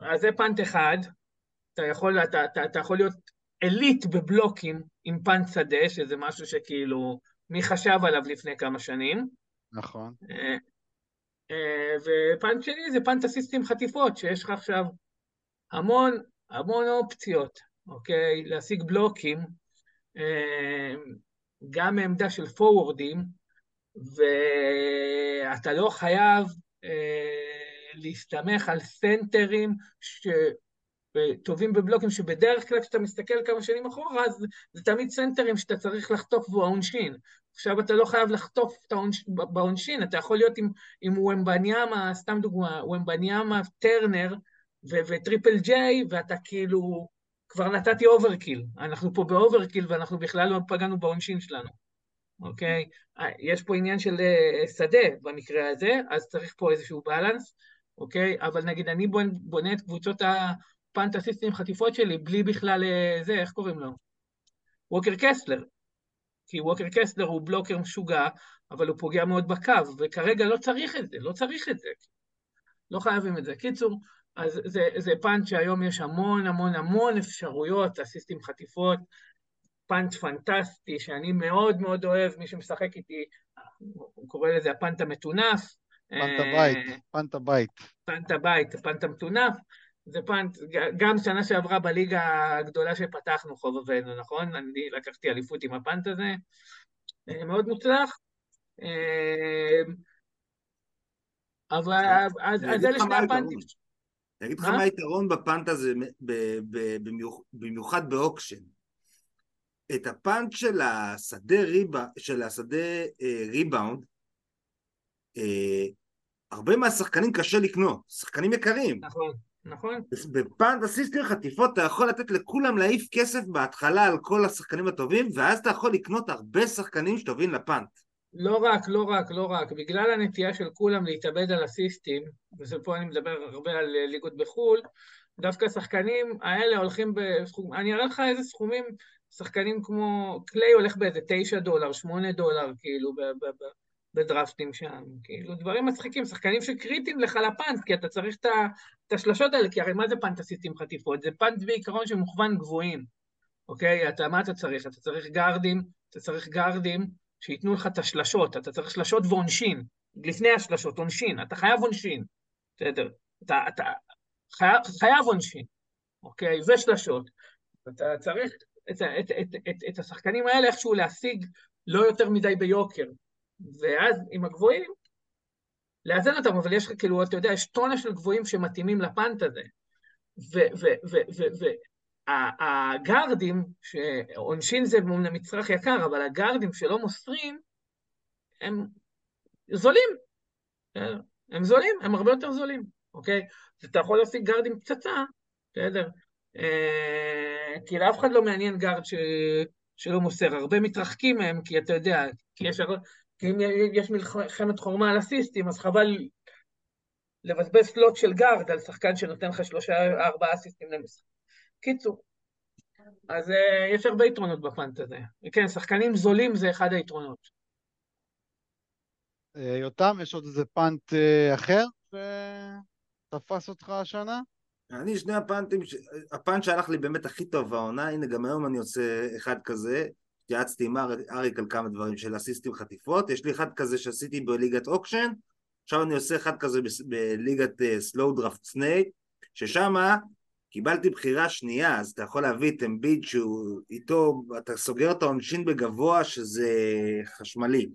אז זה פאנט אחד, אתה יכול, אתה, אתה, אתה יכול להיות אליט בבלוקים עם פאנט שדה, שזה משהו שכאילו, מי חשב עליו לפני כמה שנים? נכון. אה, ופאנט שני זה פאנט אסיסטים חטיפות, שיש לך עכשיו המון, המון אופציות, אוקיי? להשיג בלוקים, גם מעמדה של פורוורדים, ואתה לא חייב להסתמך על סנטרים שטובים בבלוקים, שבדרך כלל כשאתה מסתכל כמה שנים אחורה, אז זה תמיד סנטרים שאתה צריך לחטוף בו העונשין. עכשיו אתה לא חייב לחטוף בעונשין, אתה יכול להיות עם, עם ומבניאמה, סתם דוגמה, ומבניאמה, טרנר ו- וטריפל ג'יי, ואתה כאילו, כבר נתתי אוברקיל, אנחנו פה באוברקיל, ואנחנו בכלל לא פגענו בעונשין שלנו, אוקיי? יש פה עניין של שדה במקרה הזה, אז צריך פה איזשהו בלנס, אוקיי? אבל נגיד אני בונה את קבוצות הפנטסיסטים חטיפות שלי, בלי בכלל זה, איך קוראים לו? ווקר קסלר. כי ווקר קסלר הוא בלוקר משוגע, אבל הוא פוגע מאוד בקו, וכרגע לא צריך את זה, לא צריך את זה. לא חייבים את זה. קיצור, אז זה, זה פאנט שהיום יש המון המון המון אפשרויות, אסיסטים חטיפות, פאנט פנטסטי, שאני מאוד מאוד אוהב, מי שמשחק איתי, הוא קורא לזה הפאנט המתונף. פאנט הבית, פאנט הבית. פאנט הבית, פאנט המתונף. זה פאנט, גם שנה שעברה בליגה הגדולה שפתחנו חובבנו, נכון? אני לקחתי אליפות עם הפאנט הזה. מאוד מוצלח. אבל אז אלה שני הפאנטים. אני אגיד לך מה היתרון בפאנט הזה, במיוחד באוקשן. את הפאנט של השדה ריבאונד, הרבה מהשחקנים קשה לקנות, שחקנים יקרים. נכון, נכון. בפאנט הסיסטים חטיפות, אתה יכול לתת לכולם להעיף כסף בהתחלה על כל השחקנים הטובים, ואז אתה יכול לקנות הרבה שחקנים שטובים לפאנט. לא רק, לא רק, לא רק. בגלל הנטייה של כולם להתאבד על הסיסטים, ופה אני מדבר הרבה על ליגות בחול, דווקא השחקנים האלה הולכים בסכומים, אני אראה לך איזה סכומים, שחקנים כמו, קליי הולך באיזה תשע דולר, שמונה דולר, כאילו, בדרפטים שם, כאילו, דברים מצחיקים, שחקנים שקריטים לך לפאנט, כי אתה צריך את השלשות האלה, כי הרי מה זה פאנטסיסטים חטיפות? זה פאנט בעיקרון שמוכוון גבוהים, אוקיי? אתה, מה אתה צריך? אתה צריך גרדים, אתה צריך גרדים שיתנו לך את השלשות, אתה צריך שלשות ועונשין, לפני השלשות, עונשין, אתה חייב עונשין, בסדר? אתה, אתה חייב עונשין, אוקיי? ושלשות, אתה צריך את, את, את, את, את השחקנים האלה איכשהו להשיג לא יותר מדי ביוקר, ואז עם הגבוהים לאזן אותם, אבל יש כאילו, אתה יודע, יש טונה של גבוהים שמתאימים לפאנט הזה, והגרדים, שעונשין זה מצרך יקר, אבל הגרדים שלא מוסרים, הם זולים, הם זולים, הם הרבה יותר זולים, אוקיי? אתה יכול להשיג גרדים פצצה, בסדר? כי לאף אחד לא מעניין גארד שלא מוסר, הרבה מתרחקים מהם, כי אתה יודע, כי אם יש מלחמת חורמה על אסיסטים, אז חבל לבזבז סלוט של גארד על שחקן שנותן לך שלושה, ארבעה אסיסטים למשחק. קיצור, אז יש הרבה יתרונות בפאנט הזה. כן, שחקנים זולים זה אחד היתרונות. יותם, יש עוד איזה פאנט אחר שתפס אותך השנה? אני, שני הפאנטים, הפאנט שהלך לי באמת הכי טוב, העונה, הנה גם היום אני עושה אחד כזה, התייעצתי עם אריק על כמה דברים של אסיסטים חטיפות, יש לי אחד כזה שעשיתי בליגת אוקשן, עכשיו אני עושה אחד כזה בליגת סלואו דראפט סנייק, ששם קיבלתי בחירה שנייה, אז אתה יכול להביא את אמביד שהוא איתו, אתה סוגר את העונשין בגבוה שזה חשמלי.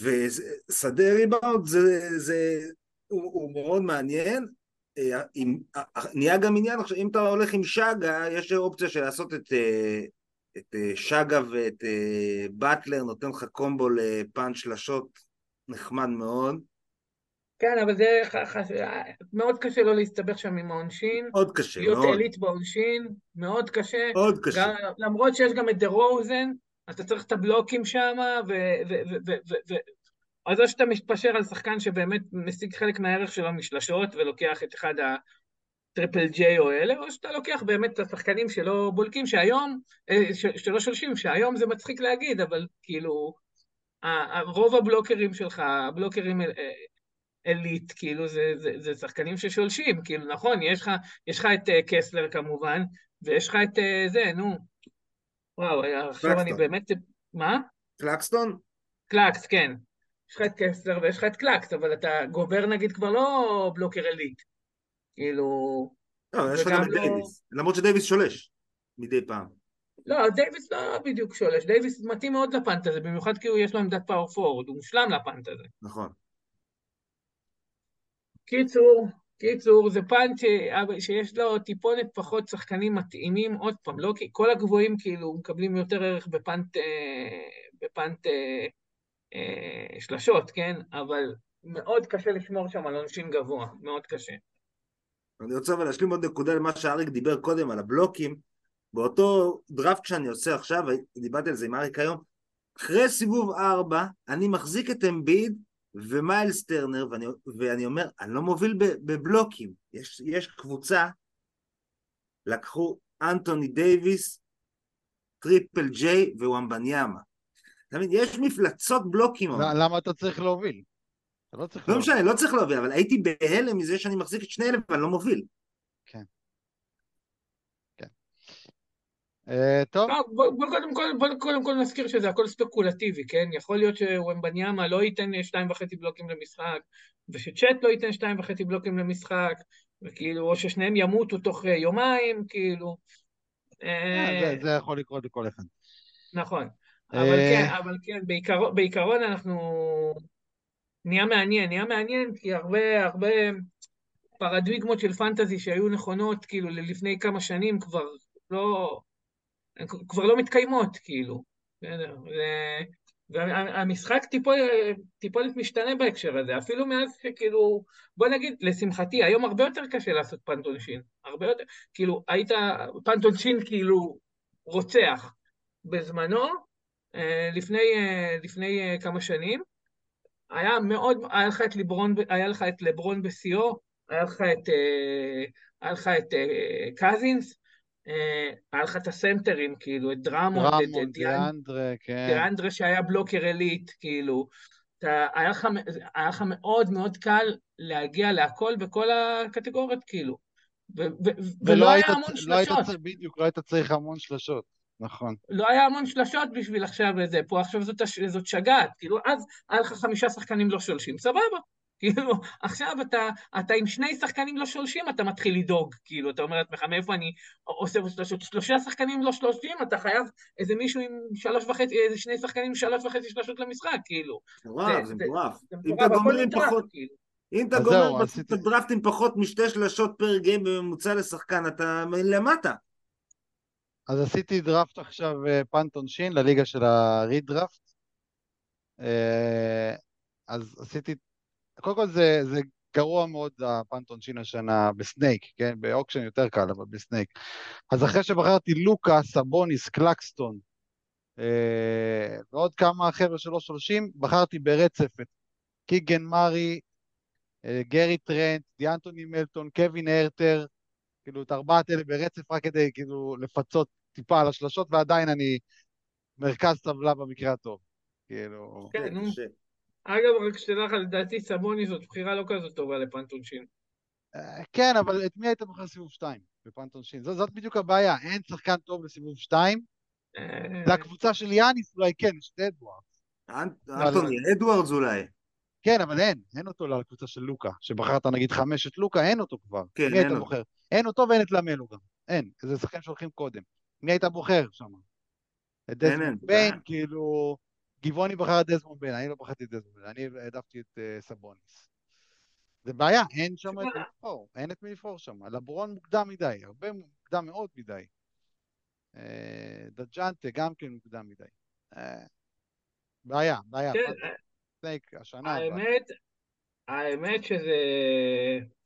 ושדה ריבאונד זה... זה הוא, הוא מאוד מעניין, עם, נהיה גם עניין, אם אתה הולך עם שגה, יש אופציה של לעשות את, את שגה ואת באטלר, נותן לך קומבו לפן שלשות, נחמד מאוד. כן, אבל זה חש... מאוד קשה לא להסתבך שם עם העונשין, מאוד קשה, להיות מאוד. אלית בעונשין, מאוד קשה, מאוד קשה. גם, למרות שיש גם את דרוזן, אתה צריך את הבלוקים שם, ו... ו, ו, ו, ו, ו... אז או שאתה מתפשר על שחקן שבאמת משיג חלק מהערך שלו משלשות, ולוקח את אחד הטריפל ג'יי או אלה, או שאתה לוקח באמת את השחקנים שלא בולקים, שהיום, שלא שולשים, שהיום זה מצחיק להגיד, אבל כאילו, רוב הבלוקרים שלך, הבלוקרים אל, אליט, כאילו זה, זה, זה שחקנים ששולשים, כאילו נכון, יש לך, יש לך את קסלר כמובן, ויש לך את זה, נו, וואו, עכשיו קלקסטון. אני באמת, מה? קלקסטון? קלקס, כן. יש לך את קסלר ויש לך את קלקס, אבל אתה גובר נגיד כבר לא בלוקר אליט. כאילו... לא, יש לך גם את דייביס, למרות שדייביס שולש מדי פעם. לא, דייביס לא בדיוק שולש, דייביס מתאים מאוד לפאנט הזה, במיוחד כי הוא יש לו עמדת פאור פורד, הוא מושלם לפאנט הזה. נכון. קיצור, קיצור, זה פאנט שיש לו טיפונת פחות שחקנים מתאימים, עוד פעם, לא, כי כל הגבוהים כאילו מקבלים יותר ערך בפאנט... בפאנט... שלשות, כן? אבל מאוד קשה לשמור שם על עונשין גבוה, מאוד קשה. אני רוצה להשלים עוד נקודה למה שאריק דיבר קודם על הבלוקים, באותו דראפט שאני עושה עכשיו, דיברתי על זה עם אריק היום, אחרי סיבוב ארבע, אני מחזיק את אמביד ומיילס טרנר, ואני, ואני אומר, אני לא מוביל בבלוקים. יש, יש קבוצה, לקחו אנטוני דייביס, טריפל ג'יי ווואמבניאמה. יש מפלצות בלוקים. למה אתה צריך להוביל? לא צריך לא משנה, לא צריך להוביל, אבל הייתי בהלם מזה שאני מחזיק את שני אלף, אבל לא מוביל. כן. טוב. קודם כל נזכיר שזה הכל ספקולטיבי, כן? יכול להיות שוואמבניאמה לא ייתן שתיים וחצי בלוקים למשחק, ושצ'ט לא ייתן שתיים וחצי בלוקים למשחק, וכאילו, או ששניהם ימותו תוך יומיים, כאילו. זה יכול לקרות לכל אחד. נכון. אבל כן, אבל כן, בעיקרון אנחנו... נהיה מעניין, נהיה מעניין, כי הרבה, הרבה פרדוויגמות של פנטזי שהיו נכונות, כאילו, לפני כמה שנים כבר לא, כבר לא מתקיימות, כאילו. והמשחק טיפולת משתנה בהקשר הזה, אפילו מאז שכאילו, בוא נגיד, לשמחתי, היום הרבה יותר קשה לעשות פנטונשין, הרבה יותר, כאילו, היית, פנטונשין כאילו רוצח בזמנו, לפני, לפני כמה שנים, היה מאוד, היה לך את לברון, היה לך את לברון בסיו, היה לך את, היה לך את קזינס, היה לך את הסנטרים, כאילו, את דרמון, את דיאנדרה, דיאנדרה שהיה בלוקר אליט, כאילו, היה לך, היה לך מאוד מאוד קל להגיע להכל בכל הקטגוריות, כאילו, ולא היה המון שלשות. בדיוק, לא היית צריך המון שלשות. נכון. לא היה המון שלשות בשביל עכשיו לזה, פה עכשיו זאת, זאת שגעת, כאילו אז היה לך חמישה שחקנים לא שולשים, סבבה, כאילו עכשיו אתה, אתה עם שני שחקנים לא שולשים, אתה מתחיל לדאוג, כאילו אתה אומר את מחמה, איפה אני עושה שלשות, שלושה שחקנים לא שולשים, אתה חייב איזה מישהו עם שלוש וחצי, איזה שני שחקנים עם שלוש וחצי שלשות למשחק, כאילו. מורף, זה מורף. אם אתה גומר עם פחות, אם אתה גומר את הדרפט עם פחות משתי שלשות פר גיים בממוצע לשחקן, אתה למטה. אז עשיתי דראפט עכשיו פנטונשין, לליגה של הרידראפט. אז עשיתי, קודם כל זה, זה גרוע מאוד הפנטונשין השנה בסנייק, כן? באוקשן יותר קל, אבל בסנייק. אז אחרי שבחרתי לוקה, סבוניס, קלקסטון, ועוד כמה חבר'ה שלא שולשים, בחרתי ברצף את קיגן מארי, גרי טרנט, דיאנטוני מלטון, קווין הרטר, כאילו את ארבעת אלה ברצף רק כדי כאילו לפצות טיפה על השלשות, ועדיין אני מרכז טבלה במקרה הטוב. כאילו... כן, נו. ש... אגב, רק שתלך, לדעתי סבוני זאת בחירה לא כזאת טובה לפנטונשין. אה, כן, אבל את מי היית בוחר סיבוב שתיים בפנטונשין? זאת, זאת בדיוק הבעיה, אין שחקן טוב לסיבוב שתיים. אה... לקבוצה של יאניס אולי כן, יש את אדוארדס. אנטוני, אדוארדס אולי. כן, אבל אין, אין אותו לקבוצה של לוקה, שבחרת נגיד חמשת לוקה, אין אותו כבר. כן, מי היית בוחר? אין אותו ואין את למלו גם, אין, זה שחקנים שהולכים קודם. מי היית בוחר שם? את דזמונד ביין, כאילו, גבעוני בחר את דזמונד ביין, אני לא בחרתי את דזמונד ביין, אני העדפתי את סבוניס. זה בעיה, אין שם את מלפור, אין את מלפור שם, לברון מוקדם מדי, הרבה מוקדם מאוד מדי. דג'נטה גם כן מוקדם מדי. בעיה, בעיה. האמת, האמת שזה,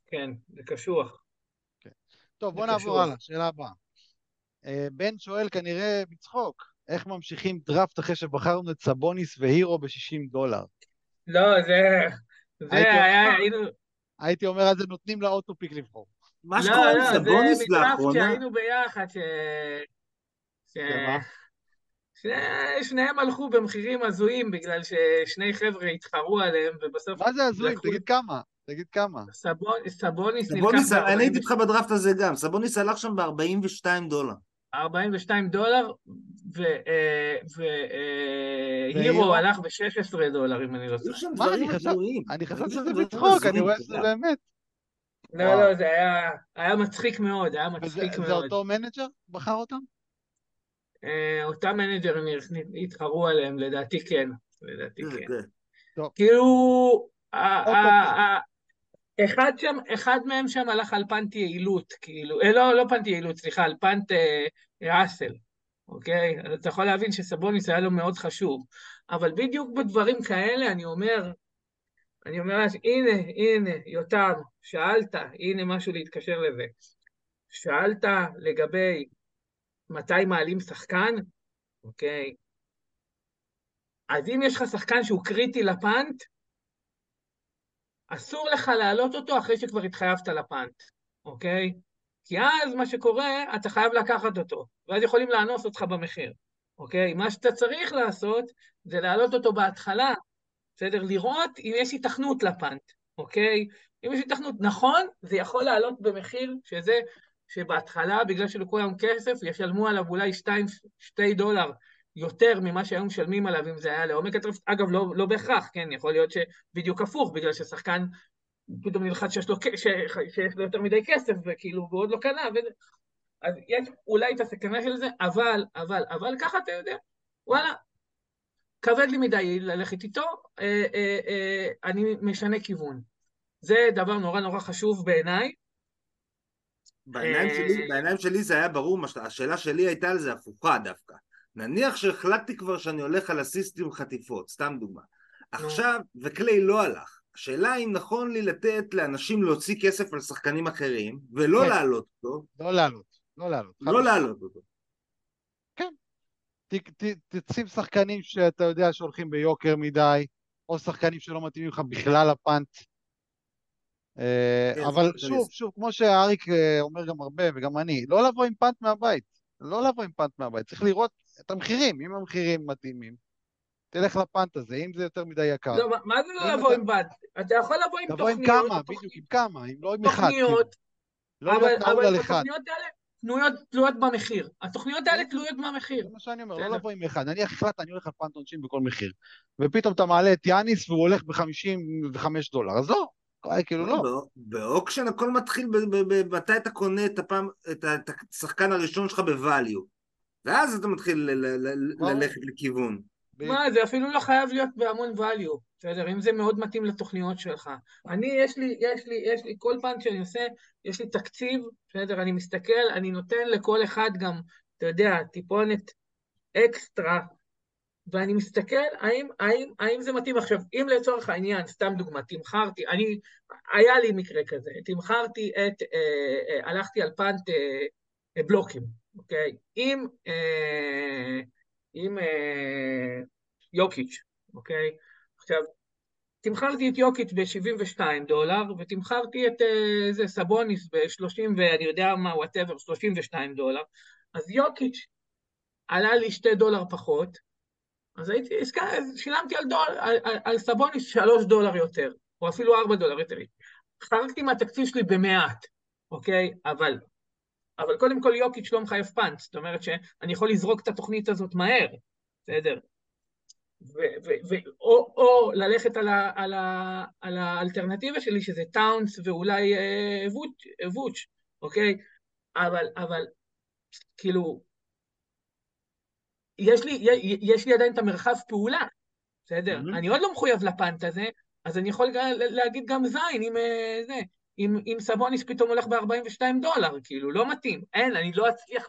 כן, זה קשוח. טוב, בוא נעבור הלאה, שאלה הבאה. בן שואל כנראה בצחוק, איך ממשיכים דראפט אחרי שבחרנו את סבוניס והירו ב-שישים דולר? לא, זה... זה היה... הייתי אומר, אז נותנים לאוטופיק לבחור. מה שקורה עם סבוניס לאחרונה? זה מדראפט שהיינו ביחד, ש... שניהם הלכו במחירים הזויים, בגלל ששני חבר'ה התחרו עליהם, ובסוף... מה זה הזויים? תגיד כמה. תגיד כמה. סבוניס נלקח... אני הייתי איתך בדראפט הזה גם, סבוניס הלך שם ב-ארבעים ושתיים דולר. ארבעים ושתיים דולר, והירו הלך ב-שש עשרה דולר, אם אני לא חושב. מה, אני חושב שזה בצחוק, אני רואה שזה באמת. לא, לא, זה היה מצחיק מאוד, היה מצחיק מאוד. זה אותו מנג'ר בחר אותם? אותם מנג'רים התחרו עליהם, לדעתי כן, לדעתי כן. כאילו... אחד שם, אחד מהם שם הלך על פנט יעילות, כאילו, לא, לא פנט יעילות, סליחה, על פנט אסל, אוקיי? אתה יכול להבין שסבוניס היה לו מאוד חשוב, אבל בדיוק בדברים כאלה אני אומר, אני אומר, הנה, הנה, יותם, שאלת, הנה משהו להתקשר לזה, שאלת לגבי מתי מעלים שחקן? אוקיי. אז אם יש לך שחקן שהוא קריטי לפאנט, אסור לך להעלות אותו אחרי שכבר התחייבת לפאנט, אוקיי? כי אז מה שקורה, אתה חייב לקחת אותו, ואז יכולים לאנוס אותך במחיר, אוקיי? מה שאתה צריך לעשות, זה להעלות אותו בהתחלה, בסדר? לראות אם יש התכנות לפאנט, אוקיי? אם יש התכנות, נכון, זה יכול לעלות במחיר שזה, שבהתחלה, בגלל שלכולם כסף, ישלמו עליו אולי שני דולר יותר ממה שהיום משלמים עליו, אם זה היה לעומק הטרף, אגב, לא, לא בהכרח, כן? יכול להיות שבדיוק הפוך, בגלל ששחקן פתאום נלחץ שיש לו, ש, שיש לו יותר מדי כסף, וכאילו, ועוד לא קנה, ו... אז יש אולי את הסכנה של זה, אבל, אבל, אבל ככה אתה יודע, וואלה, כבד לי מדי ללכת איתו, אה, אה, אה, אני משנה כיוון. זה דבר נורא נורא חשוב בעיניי, בעיניים שלי, בעיניים שלי זה היה ברור, השאלה שלי הייתה על זה הפוכה דווקא. נניח שהחלטתי כבר שאני הולך על אסיסט עם חטיפות, סתם דוגמה. עכשיו, וקלי לא הלך. השאלה אם נכון לי לתת לאנשים להוציא כסף על שחקנים אחרים, ולא לעלות אותו. לא לעלות, לא לעלות. לא לעלות אותו. כן. תשים שחקנים שאתה יודע שהולכים ביוקר מדי, או שחקנים שלא מתאימים לך בכלל הפאנט. אבל שוב, שוב, כמו שאריק אומר גם הרבה, וגם אני, לא לבוא עם פאנט מהבית, לא לבוא עם פאנט מהבית, צריך לראות את המחירים, אם המחירים מתאימים, תלך לפאנט הזה, אם זה יותר מדי יקר. לא, מה זה לא לבוא עם פאנט? אתה יכול לבוא עם תוכניות, לבוא עם כמה, בדיוק, עם כמה, אם לא עם אחד. תוכניות, אבל התוכניות האלה תלויות במחיר, התוכניות האלה תלויות במחיר. זה מה שאני אומר, לא לבוא עם אחד, אני החלט, אני הולך על פאנט עונשין בכל מחיר, ופתאום אתה מעלה את יאניס והוא הולך ב-חמישים וחמישה דולר, אז לא. כאילו לא. באוקשן הכל מתחיל מתי אתה קונה את השחקן הראשון שלך בווליו, ואז אתה מתחיל ללכת לכיוון. מה, זה אפילו לא חייב להיות בהמון ווליו, בסדר, אם זה מאוד מתאים לתוכניות שלך. אני, יש לי, יש לי, יש לי, כל פעם שאני עושה, יש לי תקציב, בסדר, אני מסתכל, אני נותן לכל אחד גם, אתה יודע, טיפונת אקסטרה, ואני מסתכל, האם, האם, האם זה מתאים עכשיו, אם לצורך העניין, סתם דוגמה, תמחרתי, אני, היה לי מקרה כזה, תמחרתי את, אה, אה, הלכתי על פאנט אה, אה, בלוקים, אוקיי? עם, אה, עם אה, יוקיץ', אוקיי? עכשיו, תמחרתי את יוקיץ' ב-שבעים ושניים דולר, ותמחרתי את אה, זה, סבוניס ב-שלושים, ואני יודע מה, whatever, שלושים ושניים דולר, אז יוקיץ' עלה לי שתי דולר פחות, אז הייתי, שילמתי על, דול, על, על, על סבוניס שלוש דולר יותר, או אפילו ארבע דולר יותר. חרקתי מהתקציב שלי במעט, אוקיי? אבל, אבל קודם כל יוקיץ' לא מחייב פאנט, זאת אומרת שאני יכול לזרוק את התוכנית הזאת מהר, בסדר? ו- ו- ו- או, או ללכת על, ה- על, ה- על האלטרנטיבה שלי, שזה טאונס ואולי אה, ווץ', ווץ', אוקיי? אבל, אבל, כאילו, יש לי, יש לי עדיין את המרחב פעולה, בסדר? Mm-hmm. אני עוד לא מחויב לפאנט הזה, אז אני יכול להגיד גם זין, אם, זה, אם, אם סבוניס פתאום הולך ב-ארבעים ושניים דולר, כאילו, לא מתאים, אין, אני לא אצליח,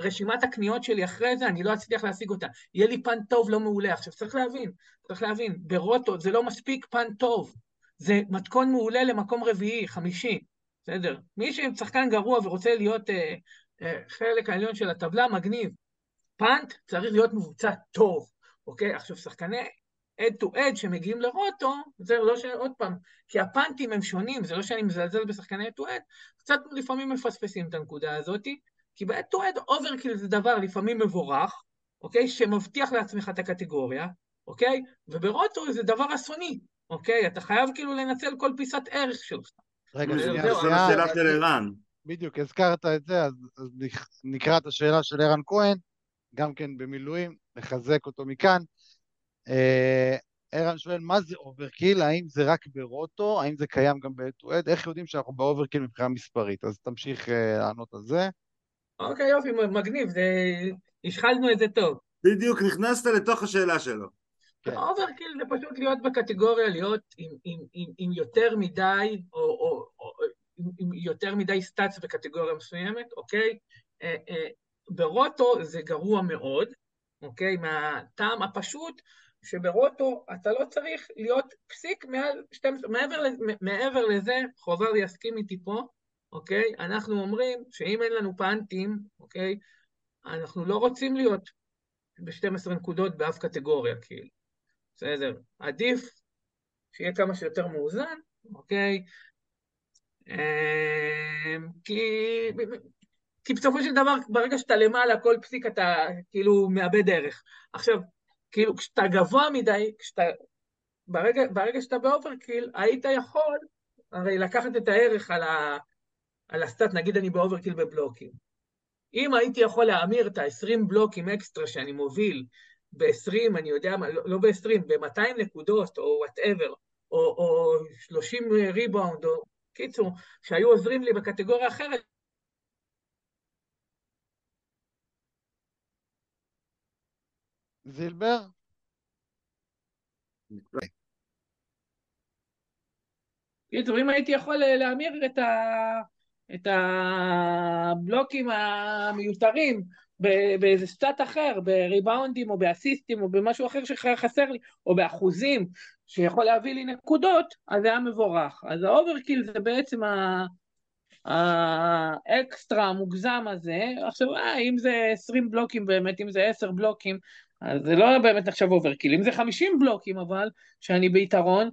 רשימת הקניות שלי אחרי זה, אני לא אצליח להשיג אותה, יהיה לי פאנט טוב לא מעולה, עכשיו צריך להבין, צריך להבין, ברוטו זה לא מספיק פאנט טוב, זה מתכון מעולה למקום רביעי, חמישי, בסדר? מי ששחקן גרוע ורוצה להיות אה, אה, חלק העליון של הטבלה, מגניב, פאנט צריך להיות מבוצע טוב, אוקיי? עכשיו שחקני עד טו עד שמגיעים לרוטו, זה לא שעוד פעם, כי הפאנטים הם שונים, זה לא שאני מזלזל בשחקני עד טו עד, קצת לפעמים מפספסים את הנקודה הזאת, כי בעד טו עד אוברקיל זה דבר לפעמים מבורך, אוקיי? שמבטיח לעצמך את הקטגוריה, אוקיי? וברוטו זה דבר אסוני, אוקיי? אתה חייב כאילו לנצל כל פיסת ערך שלך. רגע, זה השאלה של ערן. בדיוק, הזכרת את זה, אז נקרא את השאלה של ערן כהן, גם כן במילואים, לחזק אותו מכאן. ערן שואל, מה זה אוברקיל? האם זה רק ברוטו? האם זה קיים גם באתועד? איך יודעים שאנחנו באוברקיל מבחינה מספרית? אז תמשיך לענות על זה. אוקיי, יופי, מגניב, השחלנו את זה טוב. בדיוק, נכנסת לתוך השאלה שלו. אוברקיל זה פשוט להיות בקטגוריה, להיות עם יותר מדי, או עם יותר מדי סטאצ בקטגוריה מסוימת, אוקיי? ברוטו זה גרוע מאוד, אוקיי? מהטעם הפשוט, שברוטו אתה לא צריך להיות פסיק מעל שתים עשרה, מעבר, מעבר לזה, חובר יסכים איתי פה, אוקיי? אנחנו אומרים שאם אין לנו פאנטים, אוקיי? אנחנו לא רוצים להיות ב-שתים עשרה נקודות באף קטגוריה, כאילו. בסדר, עדיף שיהיה כמה שיותר מאוזן, אוקיי? כי... כי בסופו של דבר, ברגע שאתה למעלה, כל פסיק אתה כאילו מאבד ערך. עכשיו, כאילו, כשאתה גבוה מדי, כשאתה... ברגע, ברגע שאתה באוברקיל, היית יכול הרי לקחת את הערך על, ה... על הסטאט, נגיד אני באוברקיל בבלוקים. אם הייתי יכול להאמיר את ה-עשרים בלוקים אקסטרה שאני מוביל, ב-עשרים, אני יודע מה, לא, לא ב-עשרים, ב-מאתיים נקודות, או whatever, או, או שלושים ריבאונד, או קיצור, שהיו עוזרים לי בקטגוריה אחרת, זילבר? קיצור, אם הייתי יכול להאמיר את, ה... את הבלוקים המיותרים באיזה סטאט אחר, בריבאונדים או באסיסטים או במשהו אחר שחסר לי, או באחוזים שיכול להביא לי נקודות, אז זה היה מבורך. אז האוברקיל זה בעצם האקסטרה המוגזם הזה. עכשיו, אם זה עשרים בלוקים באמת, אם זה עשרה בלוקים, אז זה לא באמת נחשב אוברקיל. אם זה חמישים בלוקים, אבל, שאני ביתרון,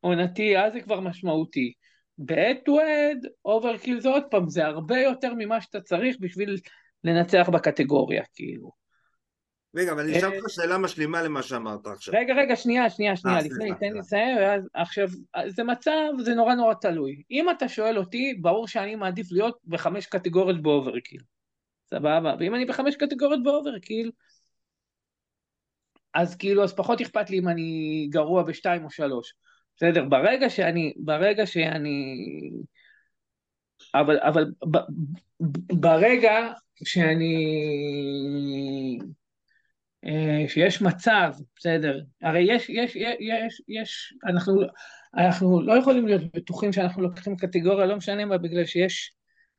עונתי, אז זה כבר משמעותי. ב-head-to-head, אוברקיל זה עוד פעם, זה הרבה יותר ממה שאתה צריך בשביל לנצח בקטגוריה, כאילו. רגע, אבל נשאר לך שאלה משלימה למה שאמרת עכשיו. רגע, רגע, שנייה, שנייה, שנייה, לפני, תן לי לסיים, ואז עכשיו, זה מצב, זה נורא נורא תלוי. אם אתה שואל אותי, ברור שאני מעדיף להיות בחמש קטגוריות באוברקיל. סבבה, ואם אני בחמש קטגוריות באוברקיל, אז כאילו, אז פחות אכפת לי אם אני גרוע בשתיים או שלוש. בסדר, ברגע שאני, ברגע שאני, אבל, אבל, ב, ברגע שאני, שיש מצב, בסדר, הרי יש, יש, יש, יש, אנחנו, אנחנו לא יכולים להיות בטוחים שאנחנו לוקחים קטגוריה, לא משנה מה, בגלל שיש,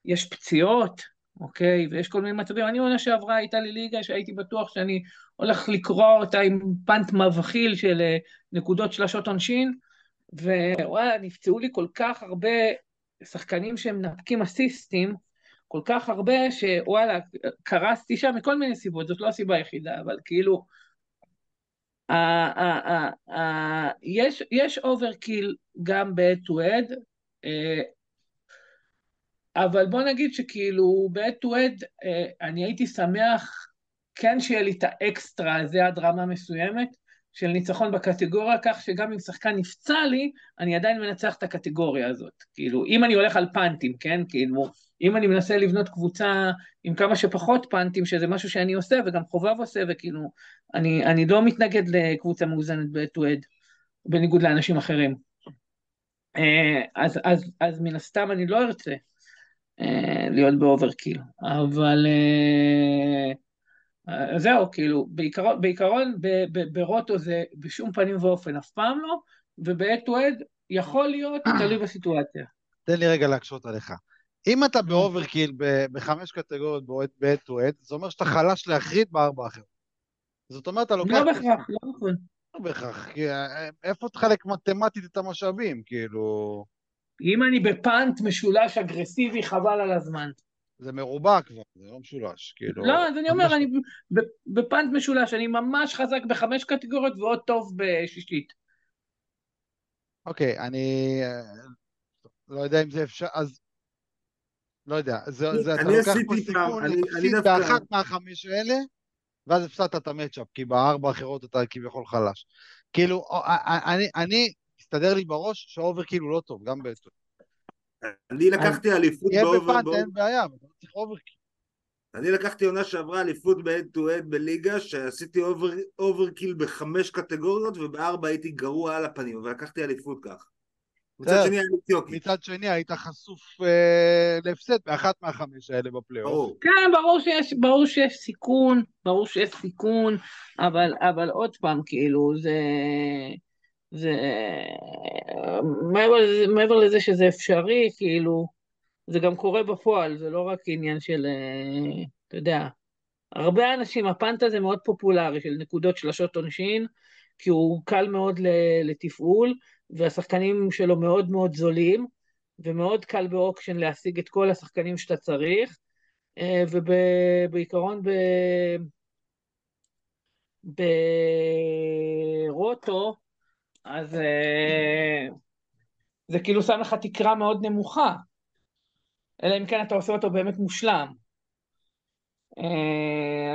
יש פציעות, אוקיי, ויש כל מיני מצבים. אני עונה שעברה, הייתה לי ליגה שהייתי בטוח שאני הולך לקרוא אותה עם פנט מבחיל של נקודות שלשות עונשין, ווואלה, נפצעו לי כל כך הרבה שחקנים שהם נפקים אסיסטים, כל כך הרבה שוואלה, קרסתי שם מכל מיני סיבות, זאת לא הסיבה היחידה, אבל כאילו, יש אוברקיל גם ב-head-to-head, אבל בוא נגיד שכאילו, ב-head-to-head, אני הייתי שמח, כן שיהיה לי את האקסטרה הזה, עד רמה מסוימת, של ניצחון בקטגוריה, כך שגם אם שחקן נפצע לי, אני עדיין מנצח את הקטגוריה הזאת. כאילו, אם אני הולך על פנטים, כן? כאילו, אם אני מנסה לבנות קבוצה עם כמה שפחות פנטים, שזה משהו שאני עושה, וגם חובב עושה, וכאילו, אני, אני לא מתנגד לקבוצה מאוזנת ב-head-to-head, בניגוד לאנשים אחרים. אז, אז, אז מן הסתם אני לא ארצה להיות באוברקיל, אבל זהו, כאילו, בעיקרון, בעיקרון ברוטו זה בשום פנים ואופן אף פעם לא, ובהד-טו-הד יכול להיות תלוי בסיטואציה. תן לי רגע להקשות עליך. אם אתה באוברקיל בחמש קטגוריות בהד-טו-הד, זה אומר שאתה חלש להחריד בארבע אחר. זאת אומרת, אתה לוקח... לא בכך, לא נכון. לא בכך, כי איפה תחלק מתמטית את המשאבים, כאילו... אם אני בפאנט משולש אגרסיבי, חבל על הזמן. זה מרובע כבר, זה לא משולש, כאילו... לא, אז אני אומר, אני בפאנט משולש, אני ממש חזק בחמש קטגוריות, ועוד טוב בשישית. אוקיי, אני... לא יודע אם זה אפשר, אז... לא יודע, זה... אני עשיתי פעם, אני דווקא... באחת מהחמש האלה, ואז הפסדת את המצ'אפ, כי בארבע אחרות אתה כביכול חלש. כאילו, אני... תסתדר לי בראש שהאובר כאילו לא טוב, גם בעצם. אני לקחתי אליפות באובר... יהיה בפאנט, אין בעיה, אבל צריך אובר כאילו. אני לקחתי עונה שעברה אליפות ב-head-to-head בליגה, שעשיתי אובר כאילו בחמש קטגוריות, ובארבע הייתי גרוע על הפנים, אבל לקחתי אליפות כך. מצד שני, הייתי אוקיי. מצד שני, היית חשוף להפסד באחת מהחמש האלה בפלייאוף. כן, ברור שיש סיכון, ברור שיש סיכון, אבל עוד פעם, כאילו, זה... זה מעבר לזה שזה אפשרי, כאילו, זה גם קורה בפועל, זה לא רק עניין של, אתה יודע, הרבה אנשים, הפנט הזה מאוד פופולרי, של נקודות שלשות עונשין, כי הוא קל מאוד לתפעול, והשחקנים שלו מאוד מאוד זולים, ומאוד קל באוקשן להשיג את כל השחקנים שאתה צריך, ובעיקרון ברוטו, אז זה כאילו שם לך תקרה מאוד נמוכה, אלא אם כן אתה עושה אותו באמת מושלם,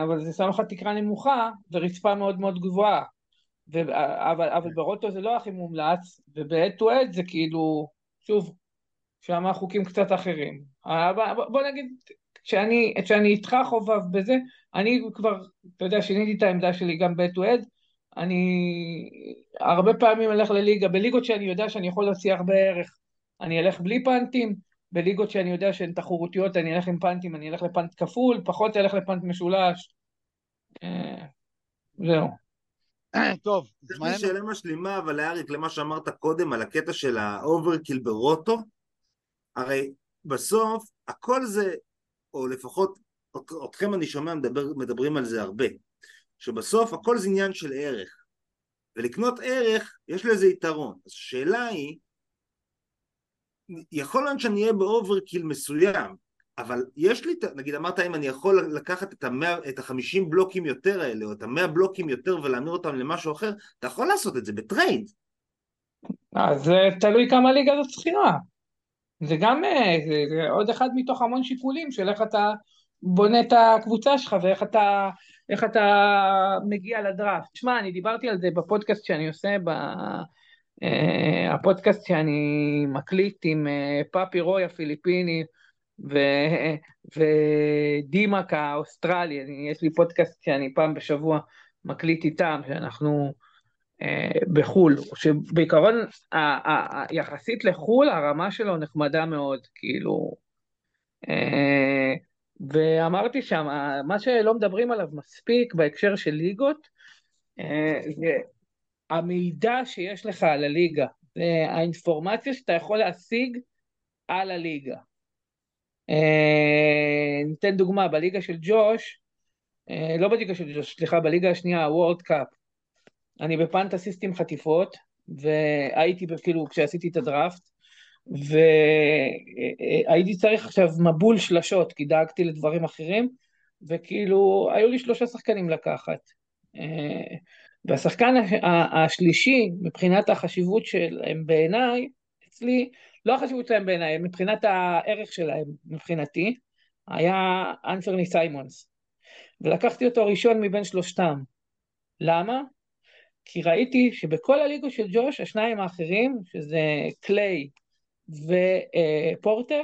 אבל זה שם לך תקרה נמוכה, ורצפה מאוד מאוד גבוהה, אבל, אבל ברוטו זה לא הכי מומלץ, ובעת ועד זה כאילו, שוב, שם החוקים קצת אחרים. בוא נגיד, כשאני, כשאני איתך חובב בזה, אני כבר, אתה יודע, שיניתי את העמדה שלי גם בעת ועד, אני הרבה פעמים אלך לליגה, בליגות שאני יודע שאני יכול להוציא הרבה ערך, אני אלך בלי פנטים, בליגות שאני יודע שהן תחרותיות, אני אלך עם פנטים, אני אלך לפנט כפול, פחות אלך לפנט משולש, זהו. טוב, יש לי שאלה משלימה, אבל אריק, למה שאמרת קודם על הקטע של האוברקיל ברוטו, הרי בסוף הכל זה, או לפחות אתכם אני שומע מדברים על זה הרבה, שבסוף הכל זה עניין של ערך, ולקנות ערך יש לזה יתרון. אז השאלה היא, יכול להיות שאני אהיה באוברקיל מסוים, אבל יש לי, נגיד אמרת, אם אני יכול לקחת את, ה-מאה, את ה-חמישים בלוקים יותר האלה, או את ה-מאה בלוקים יותר ולהמיר אותם למשהו אחר, אתה יכול לעשות את זה בטרייד. אז תלוי כמה ליגה זאת שכירה. זה גם זה, זה עוד אחד מתוך המון שיקולים של איך אתה בונה את הקבוצה שלך, ואיך אתה, איך אתה מגיע לדראפט. תשמע, אני דיברתי על זה בפודקאסט שאני עושה, בפודקאסט שאני מקליט עם פאפי רוי הפיליפיני, ו... ודימק האוסטרלי, אני, יש לי פודקאסט שאני פעם בשבוע מקליט איתם, שאנחנו אה, בחול, שבעיקרון ה- ה- ה- יחסית לחול, הרמה שלו נחמדה מאוד, כאילו, אה, ואמרתי שם, מה שלא מדברים עליו מספיק בהקשר של ליגות, אה, זה המידע שיש לך על הליגה, והאינפורמציה שאתה יכול להשיג על הליגה. ניתן דוגמה, בליגה של ג'וש, לא בליגה של ג'וש, סליחה, בליגה השנייה, הוורד קאפ, אני בפנטסיסטים חטיפות, והייתי כאילו כשעשיתי את הדראפט, והייתי צריך עכשיו מבול שלשות, כי דאגתי לדברים אחרים, וכאילו היו לי שלושה שחקנים לקחת, והשחקן השלישי, מבחינת החשיבות שלהם בעיניי, אצלי, לא החשיבות שלהם בעיניי, מבחינת הערך שלהם, מבחינתי, היה אנפרני סיימונס. ולקחתי אותו ראשון מבין שלושתם. למה? כי ראיתי שבכל הליגו של ג'וש, השניים האחרים, שזה קליי ופורטר,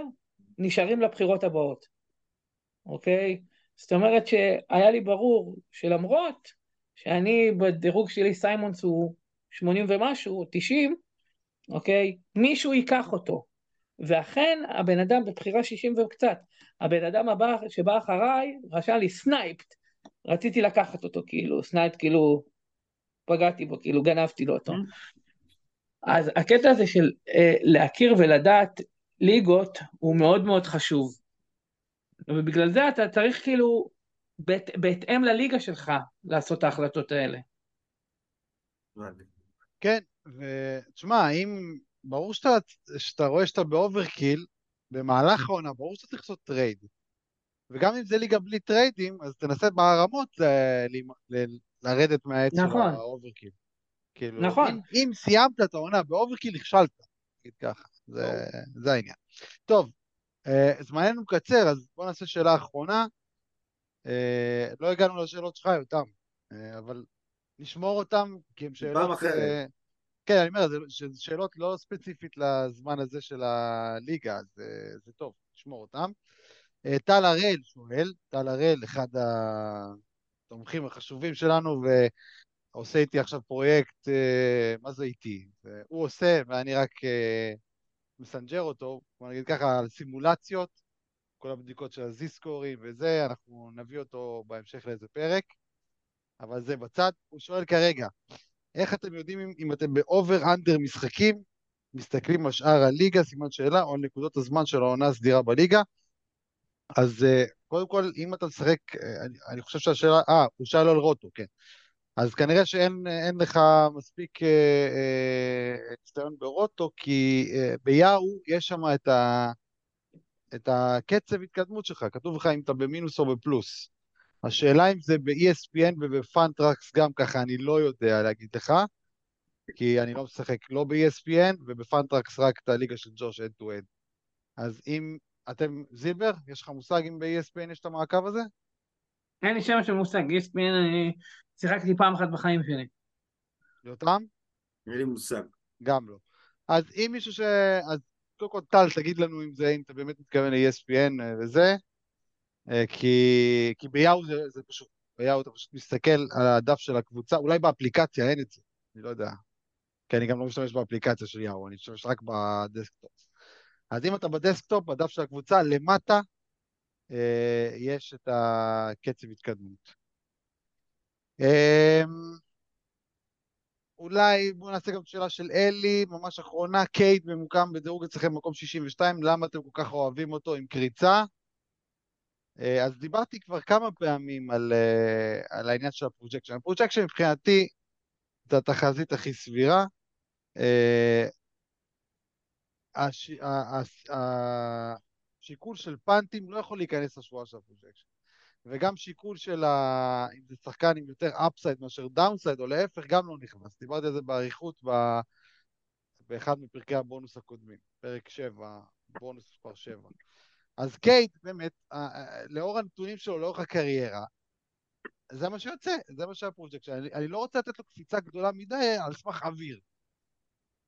נשארים לבחירות הבאות. אוקיי? זאת אומרת שהיה לי ברור שלמרות שאני בדירוג שלי סיימונס הוא שמונים ומשהו, תשעים, אוקיי? מישהו ייקח אותו, ואכן הבן אדם בבחירה שישים וקצת, הבן אדם הבא שבא אחריי, רשם לי סנייפט, רציתי לקחת אותו כאילו, סנייפט כאילו, פגעתי בו כאילו, גנבתי לו אותו, אז הקטע הזה של אה, להכיר ולדעת ליגות, הוא מאוד מאוד חשוב, ובגלל זה אתה צריך כאילו, בית, בהתאם לליגה שלך, לעשות את ההחלטות האלה. כן, ותשמע, אם ברור שאתה, שאתה רואה שאתה באוברקיל, במהלך העונה, ברור שאתה צריך לעשות טרייד. וגם אם זה ליגה בלי טריידים, אז תנסה בהרמות ל- ל- לרדת מהעץ נכון. של האוברקיל. כאילו, נכון. אם, אם סיימת את העונה באוברקיל, נכשלת. נגיד ככה, זה, זה העניין. טוב, זמננו קצר, אז בוא נעשה שאלה אחרונה. לא הגענו לשאלות שלך יותר, אבל נשמור אותם, כי הם שאלות... כן, אני אומר, זה שאלות לא ספציפית לזמן הזה של הליגה, אז זה, זה טוב, תשמור אותם. טלרל שואל, טלרל, אחד התומכים החשובים שלנו, ועושה איתי עכשיו פרויקט, מה זה איתי? הוא עושה, ואני רק מסנג'ר אותו, כמו נגיד ככה, על סימולציות, כל הבדיקות של הזיסקורים וזה, אנחנו נביא אותו בהמשך לאיזה פרק, אבל זה בצד, הוא שואל כרגע, איך אתם יודעים אם, אם אתם באובר-אנדר משחקים, מסתכלים על שאר הליגה, סימן שאלה, או נקודות הזמן של העונה הסדירה בליגה? אז קודם כל, אם אתה משחק, אני, אני חושב שהשאלה, אה, הוא שאל על רוטו, כן. אז כנראה שאין אין לך מספיק אה, אה, סטיון ברוטו, כי אה, ביהו יש שם את, ה, את הקצב התקדמות שלך, כתוב לך אם אתה במינוס או בפלוס, השאלה אם זה ב-E S P N ובפאנטרקס גם ככה, אני לא יודע להגיד לך, כי אני לא משחק לא ב-E S P N ובפאנטרקס רק את הליגה של ג'וש end to end, אז אם אתם זילבר, יש לך מושג אם ב-E S P N יש את המעקב הזה? אין לי שם של מושג, E S P N אני שיחקתי פעם אחת בחיים שלי. יותם? אין לי מושג. גם לא. אז אם מישהו ש... אז קודם כל טל, תגיד לנו אם זה, אם אתה באמת מתכוון ל-E S P N וזה, כי, כי ביהו זה, זה פשוט, ביהו אתה פשוט מסתכל על הדף של הקבוצה, אולי באפליקציה אין את זה, אני לא יודע, כי אני גם לא משתמש באפליקציה של יהו, אני משתמש רק בדסקטופ. אז אם אתה בדסקטופ, בדף של הקבוצה, למטה, אה, יש את הקצב התקדמות. אה, אולי בואו נעשה גם שאלה של אלי, ממש אחרונה, קייט ממוקם בדירוג אצלכם במקום שישים ושתיים, למה אתם כל כך אוהבים אותו עם קריצה? אז דיברתי כבר כמה פעמים על, על העניין של הפרוג'קשן. הפרוג'קשן מבחינתי, זה התחזית הכי סבירה. הש, הש, השיקול של פנטים לא יכול להיכנס לשבועה של הפרוג'קשן. וגם שיקול של ה... אם זה שחקן עם יותר אפסייד מאשר דאונסייד, או להפך, גם לא נכנס. דיברתי על זה בעריכות ב... באחד מפרקי הבונוס הקודמים, פרק שבע, בונוס מספר שבע. אז קייט, באמת, לאור הנתונים שלו, לאורך הקריירה, זה מה שיוצא, זה מה שהפרוג'קט. אני, אני לא רוצה לתת לו קפיצה גדולה מדי על סמך אוויר.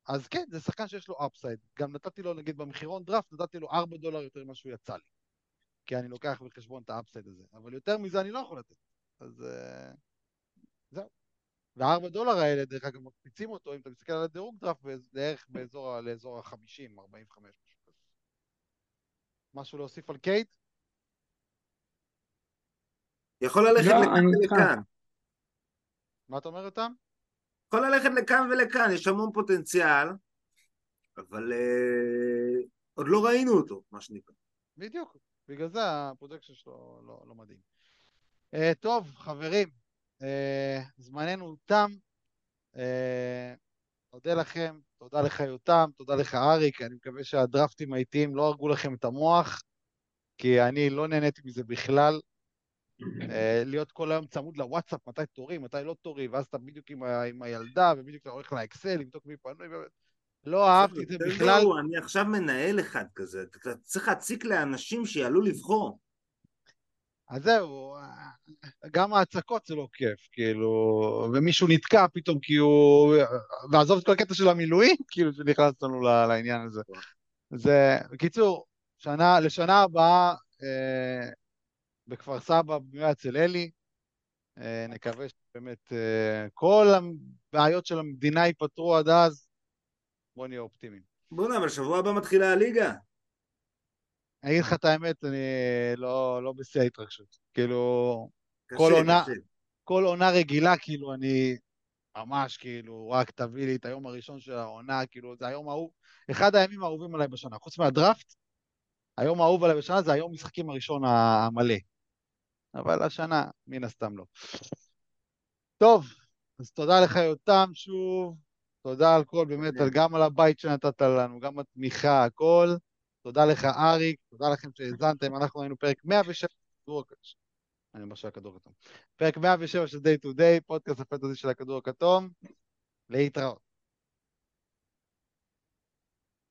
אז כן, זה שחקן שיש לו אפסייד. גם נתתי לו, נגיד, במחירון דראפט, נתתי לו ארבעה דולר יותר ממה שהוא יצא לי. כי אני לוקח בחשבון את האפסייד הזה. אבל יותר מזה אני לא יכול לתת. אז זהו. והארבע דולר האלה, דרך אגב, מקפיצים אותו, אם אתה מסתכל על הדירוג דראפט, דרך באזור, לאזור ה-חמישים, ארבעים וחמש. משהו להוסיף על קייט? יכול ללכת לכאן ולכאן. מה אתה אומר אותם? יכול ללכת לכאן ולכאן, יש המון פוטנציאל, אבל עוד לא ראינו אותו, מה שנקרא. בדיוק. בגלל זה הפרודקשן שלו לא, לא מדהים. Uh, טוב, חברים, uh, זמננו תם. Uh, תודה לכם, תודה לך יותם, תודה לך אריק, אני מקווה שהדרפטים האיטיים לא הרגו לכם את המוח, כי אני לא נהניתי מזה בכלל. uh, להיות כל היום צמוד לוואטסאפ, מתי תורי, מתי לא תורי, ואז אתה בדיוק עם, ה- עם הילדה, ובדיוק אתה הולך לאקסל, לבדוק מי פנוי, באמת. לא אהבתי את זה בכלל. אני עכשיו מנהל אחד כזה, אתה צריך להציק לאנשים שיעלו לבחור. אז זהו, גם ההצקות זה לא כיף, כאילו, ומישהו נתקע פתאום, כי הוא, ועזוב את כל הקטע של המילואים, כאילו, שנכנס לנו לעניין הזה. זה, בקיצור, שנה, לשנה הבאה, אה, בכפר סבא, במיוחד אצל אלי, אה, נקווה שבאמת אה, כל הבעיות של המדינה ייפתרו עד אז, בוא נהיה אופטימיים. בוא נאמר, שבוע הבא מתחילה הליגה. אני אגיד לך את האמת, אני לא, לא בשיא ההתרגשות. כאילו, קשה, כל, קשה. עונה, כל עונה רגילה, כאילו, אני ממש, כאילו, רק תביא לי את היום הראשון של העונה, כאילו, זה היום האהוב, אחד הימים האהובים עליי בשנה. חוץ מהדרפט, היום האהוב עליי בשנה זה היום משחקים הראשון המלא. אבל השנה, מן הסתם לא. טוב, אז תודה לך יותם שוב. תודה על כל, באמת, גם על הבית שנתת לנו, גם התמיכה, הכל. תודה לך, אריק, תודה לכם שהזנתם, אנחנו היינו פרק מאה ושבע, אני משהו הכדור הכתום, פרק מאה ושבע של Day to Day, פודקאסט הפנטזי של הכדור הכתום, להתראות.